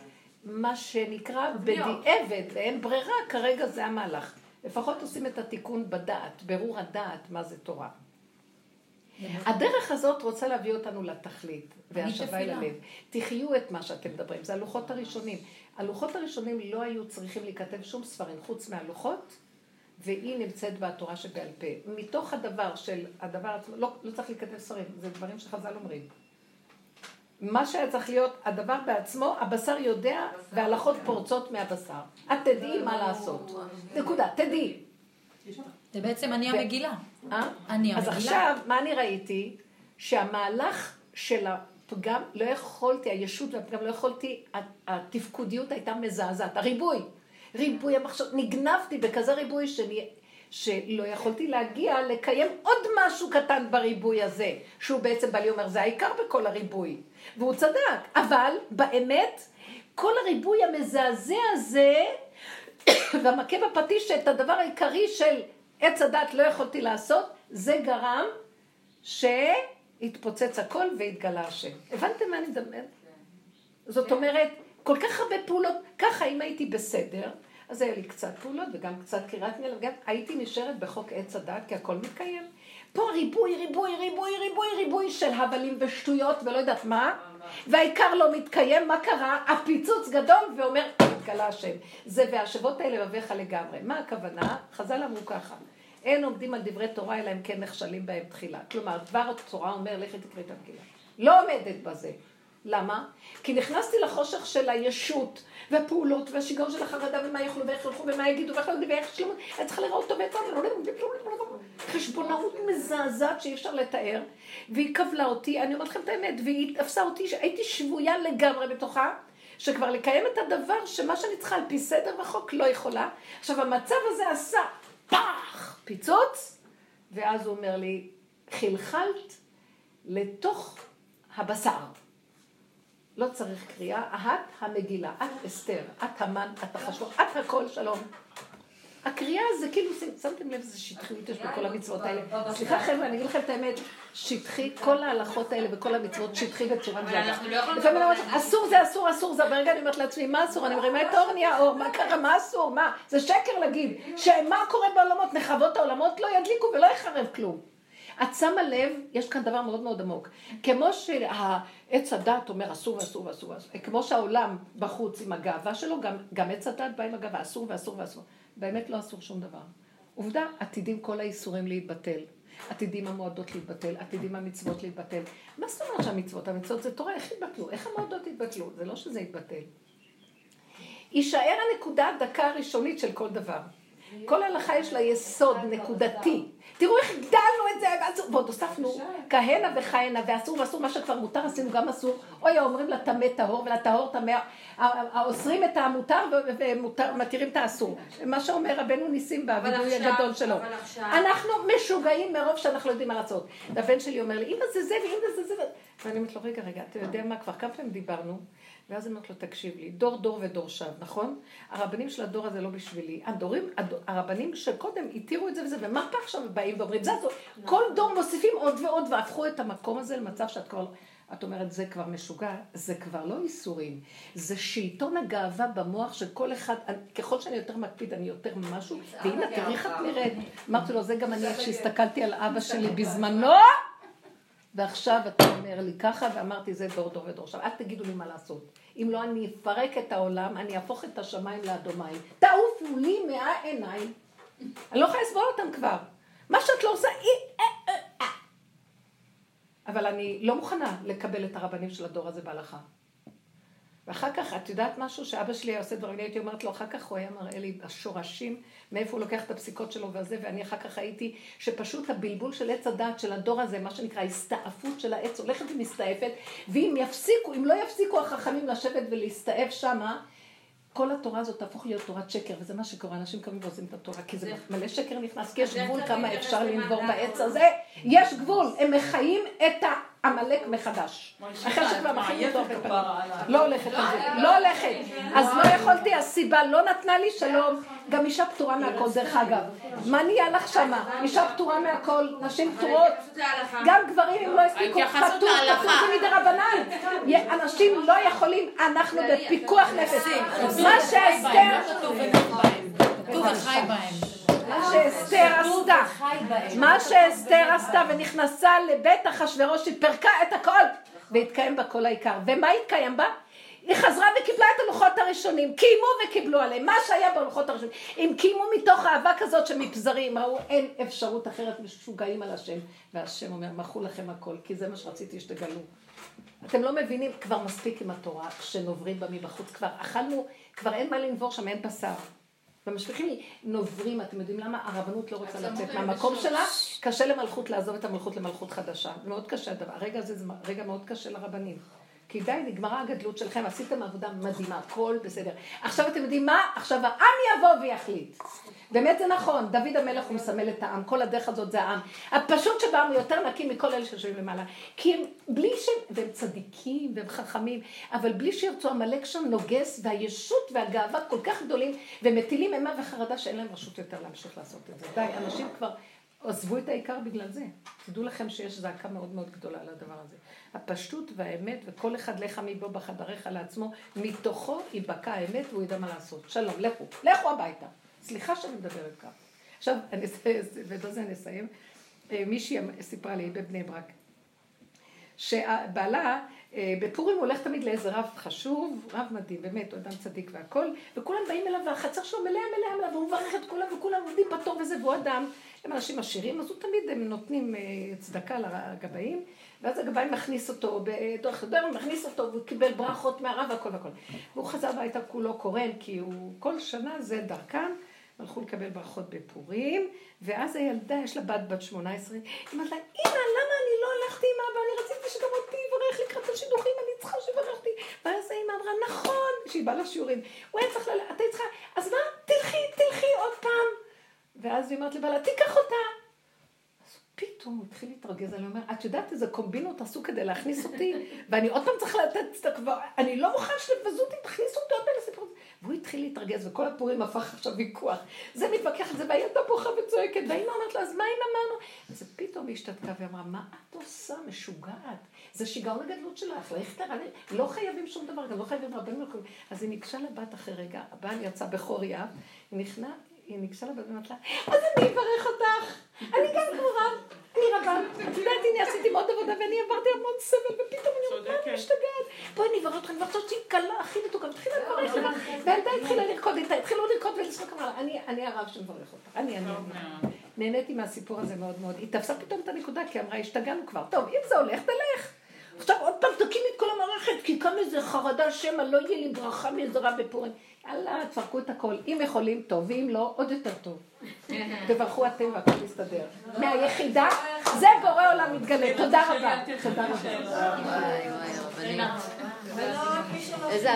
מה שנקרא בדיעבד, ואין ברירה, כרגע זה המהלך. לפחות עושים את התיקון בדעת, ברור הדעת, מה זה תורה. הדרך הזאת רוצה להביא אותנו לתכלית, והשווה אל הלב. תחיו את מה שאתם מדברים, זה הלוחות הראשונים. הלוחות הראשונים לא היו צריכים להיכתב שום ספרים חוץ מהלוחות, והיא נמצאת בתורה שבעל פה. מתוך הדבר של הדבר עצמו, לא צריך להיכתב ספרים, זה דברים שחז"ל אומרים. מה שהיה צריך להיות, הדבר בעצמו, הבשר יודע, והלכות פורצות מהבשר. את תדעי מה לעשות. נקודה, תדעי. זה בעצם אני המגילה. אז עכשיו, מה אני ראיתי? שהמהלך של הפגם לא יכולתי, הישות והפגם לא יכולתי, התפקודיות הייתה מזעזעת. הריבוי, ריבוי המחשב, נגנבתי בכזה ריבוי שלא יכולתי להגיע לקיים עוד משהו קטן בריבוי הזה, שהוא בעצם בא לי אומר, זה העיקר בכל הריבוי. והוא צדק, אבל באמת, כל הריבוי המזעזע הזה, והמכה בפטיש שאת הדבר העיקרי של עץ הדת לא יכולתי לעשות, זה גרם שהתפוצץ הכל והתגלה השם. הבנתם מה אני מדבר? זאת אומרת, כל כך הרבה פעולות, ככה אם הייתי בסדר, אז היה לי קצת פעולות וגם קצת קריאת מילה, וגם הייתי נשארת בחוק עץ הדת, כי הכל מתקיים. פה ריבוי, ריבוי, ריבוי, ריבוי, ריבוי של הבלים ושטויות ולא יודעת מה, והעיקר לא מתקיים, מה קרה? הפיצוץ גדול ואומר, התגלה השם. זה והשבות האלה בבך לגמרי. מה הכוונה? חז"ל אמרו ככה, אין עומדים על דברי תורה אלא אם כן נכשלים בהם תחילה. כלומר, דבר התורה אומר, לכי תקראי את המגילה. לא עומדת בזה. למה? כי נכנסתי לחושך של הישות והפעולות והשיגעון של החרדה ומה יאכלו ואיך ילכו ומה יגידו ואיך יגידו ואיך שלום, אני צריכה לראות אותו בעצם, חשבונאות מזעזעת שאי אפשר לתאר, והיא קבלה אותי, אני אומרת לכם את האמת, והיא תפסה אותי שהייתי שבויה לגמרי בתוכה, שכבר לקיים את הדבר שמה שאני צריכה על פי סדר וחוק לא יכולה. עכשיו המצב הזה עשה פח, פיצוץ, ואז הוא אומר לי, חלחלת לתוך הבשר. לא צריך קריאה, את המגילה, את אסתר, את המן, את החשוך, את הכל, שלום. הקריאה זה כאילו, שמתם לב איזה שטחיות יש בכל המצוות האלה. סליחה חבר'ה, אני אגיד לכם את האמת, שטחי, כל ההלכות האלה וכל המצוות שטחי וצורן זאגה. לפעמים אני אומרת, אסור זה אסור, אסור זה, ברגע אני אומרת לעצמי, מה אסור? אני מרימה את האור, נהיה אור, מה קרה, מה אסור, מה? זה שקר להגיד, שמה קורה בעולמות, נחבות העולמות לא ידליקו ולא יחרב כלום. את שמה לב, יש כאן דבר מאוד מאוד עמוק. כמו שהעץ הדת אומר אסור ואסור ואסור, כמו שהעולם בחוץ עם הגאווה שלו, גם עץ הדת בא עם הגאווה, אסור ואסור ואסור. באמת לא אסור שום דבר. עובדה, עתידים כל האיסורים להתבטל, עתידים המועדות להתבטל, עתידים המצוות להתבטל. מה זאת אומרת שהמצוות? המצוות זה תורה, איך התבטלו? איך המועדות התבטלו? זה לא שזה התבטל. יישאר הנקודה הדקה הראשונית של כל דבר. כל הלכה יש לה יסוד נקודתי. תראו איך גדלנו את זה, ועוד הוספנו כהנה וכהנה, ואסור ואסור, מה שכבר מותר עשינו גם אסור, אוי אומרים לטמא טהור ולטהור טמא, האוסרים את המותר ומתירים את האסור. מה שאומר רבנו ניסים בווידוי הגדול שלו. אנחנו משוגעים מרוב שאנחנו לא יודעים מה לעשות. הבן שלי אומר לי, אמא זה זה ואמא זה זה, ואני אומרת לו, רגע, אתה יודע מה, כבר כמה פעמים דיברנו, ואז אמרת לו, תקשיב לי, דור ודור שב, נכון? הרבנים של הדור הזה לא בשבילי. הרבנים שקודם התירו את זה וזה, ומה פה עכשיו באים ואומרים, זה זאת, כל דור מוסיפים עוד ועוד, והפכו את המקום הזה למצב שאת כבר, את אומרת, זה כבר משוגע, זה כבר לא איסורים, זה שלטון הגאווה במוח שכל אחד, ככל שאני יותר מקפיד, אני יותר משהו, והנה, תריך את נראית. אמרתי לו, זה גם אני שהסתכלתי על אבא שלי בזמנו, ועכשיו אתה אומר לי ככה, ואמרתי זה דור ודור. עכשיו, אל תגידו לי מה לעשות. אם לא, אני אפרק את העולם, אני אהפוך את השמיים לאדומיים. תעופו לי מהעיניים. אני לא יכולה לסבול אותם כבר. מה שאת לא עושה, אבל אני לא מוכנה לקבל את הרבנים של הדור הזה בהלכה. ואחר כך, את יודעת משהו שאבא שלי היה עושה דברים, הייתי אומרת לו, אחר כך הוא היה מראה לי השורשים, מאיפה הוא לוקח את הפסיקות שלו וזה, ואני אחר כך הייתי שפשוט הבלבול של עץ הדעת של הדור הזה, מה שנקרא הסתעפות של העץ, הולכת ומסתעפת, ואם יפסיקו, אם לא יפסיקו החכמים לשבת ולהסתעף שמה, כל התורה הזאת תהפוך להיות תורת שקר, וזה מה שקורה, אנשים קמים ועוזים את התורה, כי זה מלא שקר נכנס, כי יש גבול כמה אפשר לנבור בעץ הזה, יש גבול, הם מחיים את העמלק מחדש. אחרי שכבר מחיים אותו הרבה פעמים. לא הולכת על זה, לא הולכת. אז לא יכולתי, הסיבה לא נתנה לי שלום, גם אישה פטורה מהכל, דרך אגב. מה נהיה לך שמה? אישה פטורה מהכל, נשים פטורות, גם גברים אם לא הספיקו, חתום זה מדי רבנן. אנשים לא יכולים, אנחנו בפיקוח נפש. מה שאסתר... כתוב וחי בהם. מה שאסתר עשתה ונכנסה לבית אחשוורוש, היא פרקה את הכל והתקיים בה כל העיקר. ומה התקיים בה? היא חזרה וקיבלה את הלוחות הראשונים, קיימו וקיבלו עליהם, מה שהיה בלוחות הראשונים. הם קיימו מתוך אהבה כזאת שמפזרים, ראו אין אפשרות אחרת, משוגעים על השם. והשם אומר, מחו לכם הכל, כי זה מה שרציתי שתגלו. אתם לא מבינים, כבר מספיק עם התורה, שנוברים בה מבחוץ, כבר אכלנו, כבר אין מה לנבור שם, אין בשר. ומשפיכים לי, נוברים, אתם יודעים למה? הרבנות לא רוצה לצאת מהמקום שלה, קשה למלכות לעזוב את המלכות למלכות חדשה. מאוד קשה הדבר, הרגע הזה זה רגע מאוד קשה לרבנים. כי די, נגמרה הגדלות שלכם, עשיתם עבודה מדהימה, הכל בסדר. עכשיו אתם יודעים מה? עכשיו העם יבוא ויחליט. באמת זה נכון, דוד המלך הוא מסמל את העם, כל הדרך הזאת זה העם. הפשוט שבעם הוא יותר נקי מכל אלה שיושבים למעלה. כי הם בלי והם צדיקים והם חכמים, אבל בלי שירצו המלך שם נוגס, והישות והגאווה כל כך גדולים, ומטילים אימה וחרדה שאין להם רשות יותר להמשיך לעשות את זה. די, אנשים כבר... עזבו את העיקר בגלל זה. תדעו לכם שיש זעקה מאוד מאוד גדולה על הדבר הזה. הפשטות והאמת, וכל אחד לך מבו בחדרך על עצמו, מתוכו ייבקע האמת והוא ידע מה לעשות. שלום, לכו הביתה. סליחה שאני מדברת כך. עכשיו, ובזה נסיים. מישהי סיפרה לי בבני ברק, שבעלה, בפורים הולך תמיד לאיזה רב חשוב, רב מדהים, באמת, אדם צדיק והכל, וכולם באים אליו, והחצר שלו מלאה, והוא מברך את כולם, וכולם עובדים בתור וזה, והוא אדם, הם אנשים עשירים, אז הוא תמיד, הם נותנים צדקה לגבאים, ואז הגבאי מכניס אותו, בדרך כלל מכניס אותו, והוא קיבל ברכות מהרב, והכל והכל. והוא חזר והייתה כולו קורן, כי הוא כל שנה, זה דרכם, הלכו לקבל ברכות בפורים, ואז הילדה, יש לה בת 18, היא אמרת לה, אימא, למה אני לא הלכתי עם אבא? אני רציתי שגם אותי יברך לקראת השידוכים, אני צריכה שברכתי. ואז האמא אמרה, נכון, שהיא באה לשיעורים. הוא היה צריך ללכת, אתה צריכה, אז מה? תלכי עוד פעם. ואז היא אמרת לבעלה, תיקח אותה. אז פתאום הוא התחיל להתרגז, אני אומר, את יודעת איזה קומבינות עשו כדי להכניס אותי, ואני עוד פעם צריך לתת, אני לא מוכן שלבזו אותי, תכניס אותי עוד פעם לסיפור. והוא התחיל להתרגז, וכל הפורים הפך עכשיו ויכוח. זה מתווכח את זה, והילדה בוכה וצועקת, והאמא אומרת לה, אז מה אם אמרנו? אז פתאום היא השתתקה ואמרה, מה את עושה, משוגעת? זה שיגעון הגדלות שלך, לא חייבים שום דבר, גם לא חייבים רבים מלכו. אז היא ניגשה לבת אחרי רגע, הבן יצא בחוריה, היא ניגשה לבת ואומרת לה, אז אני אברך אותך, אני גם כמובן. אני רבה, הנה עשיתי מאוד עבודה ואני עברתי המון סבל ופתאום אני אומרת, מה אני משתגעת? בואי אני אברה אותך, אני חושבת שהיא קלה, הכי מתוקה, התחילה לברך לברך, והילדה התחילה לרקוד איתה, התחילה עוד לרקוד ולשחק אמרה לה, אני הרב שמברך אותך, נהניתי מהסיפור הזה מאוד מאוד, היא תפסה פתאום את הנקודה כי אמרה, השתגענו כבר, טוב, אם זה הולך, תלך. עכשיו עוד פעם תקים את כל המערכת, כי כמה זה חרדה שמא לא יהיה לי ברכה מעזרה בפורים. יאללה, תפרקו את הכל. אם יכולים טוב, ואם לא, עוד יותר טוב. תברכו אתם והכל יסתדר. מהיחידה, זה בורא עולם מתגלה. תודה רבה. תודה רבה. איזה אמן.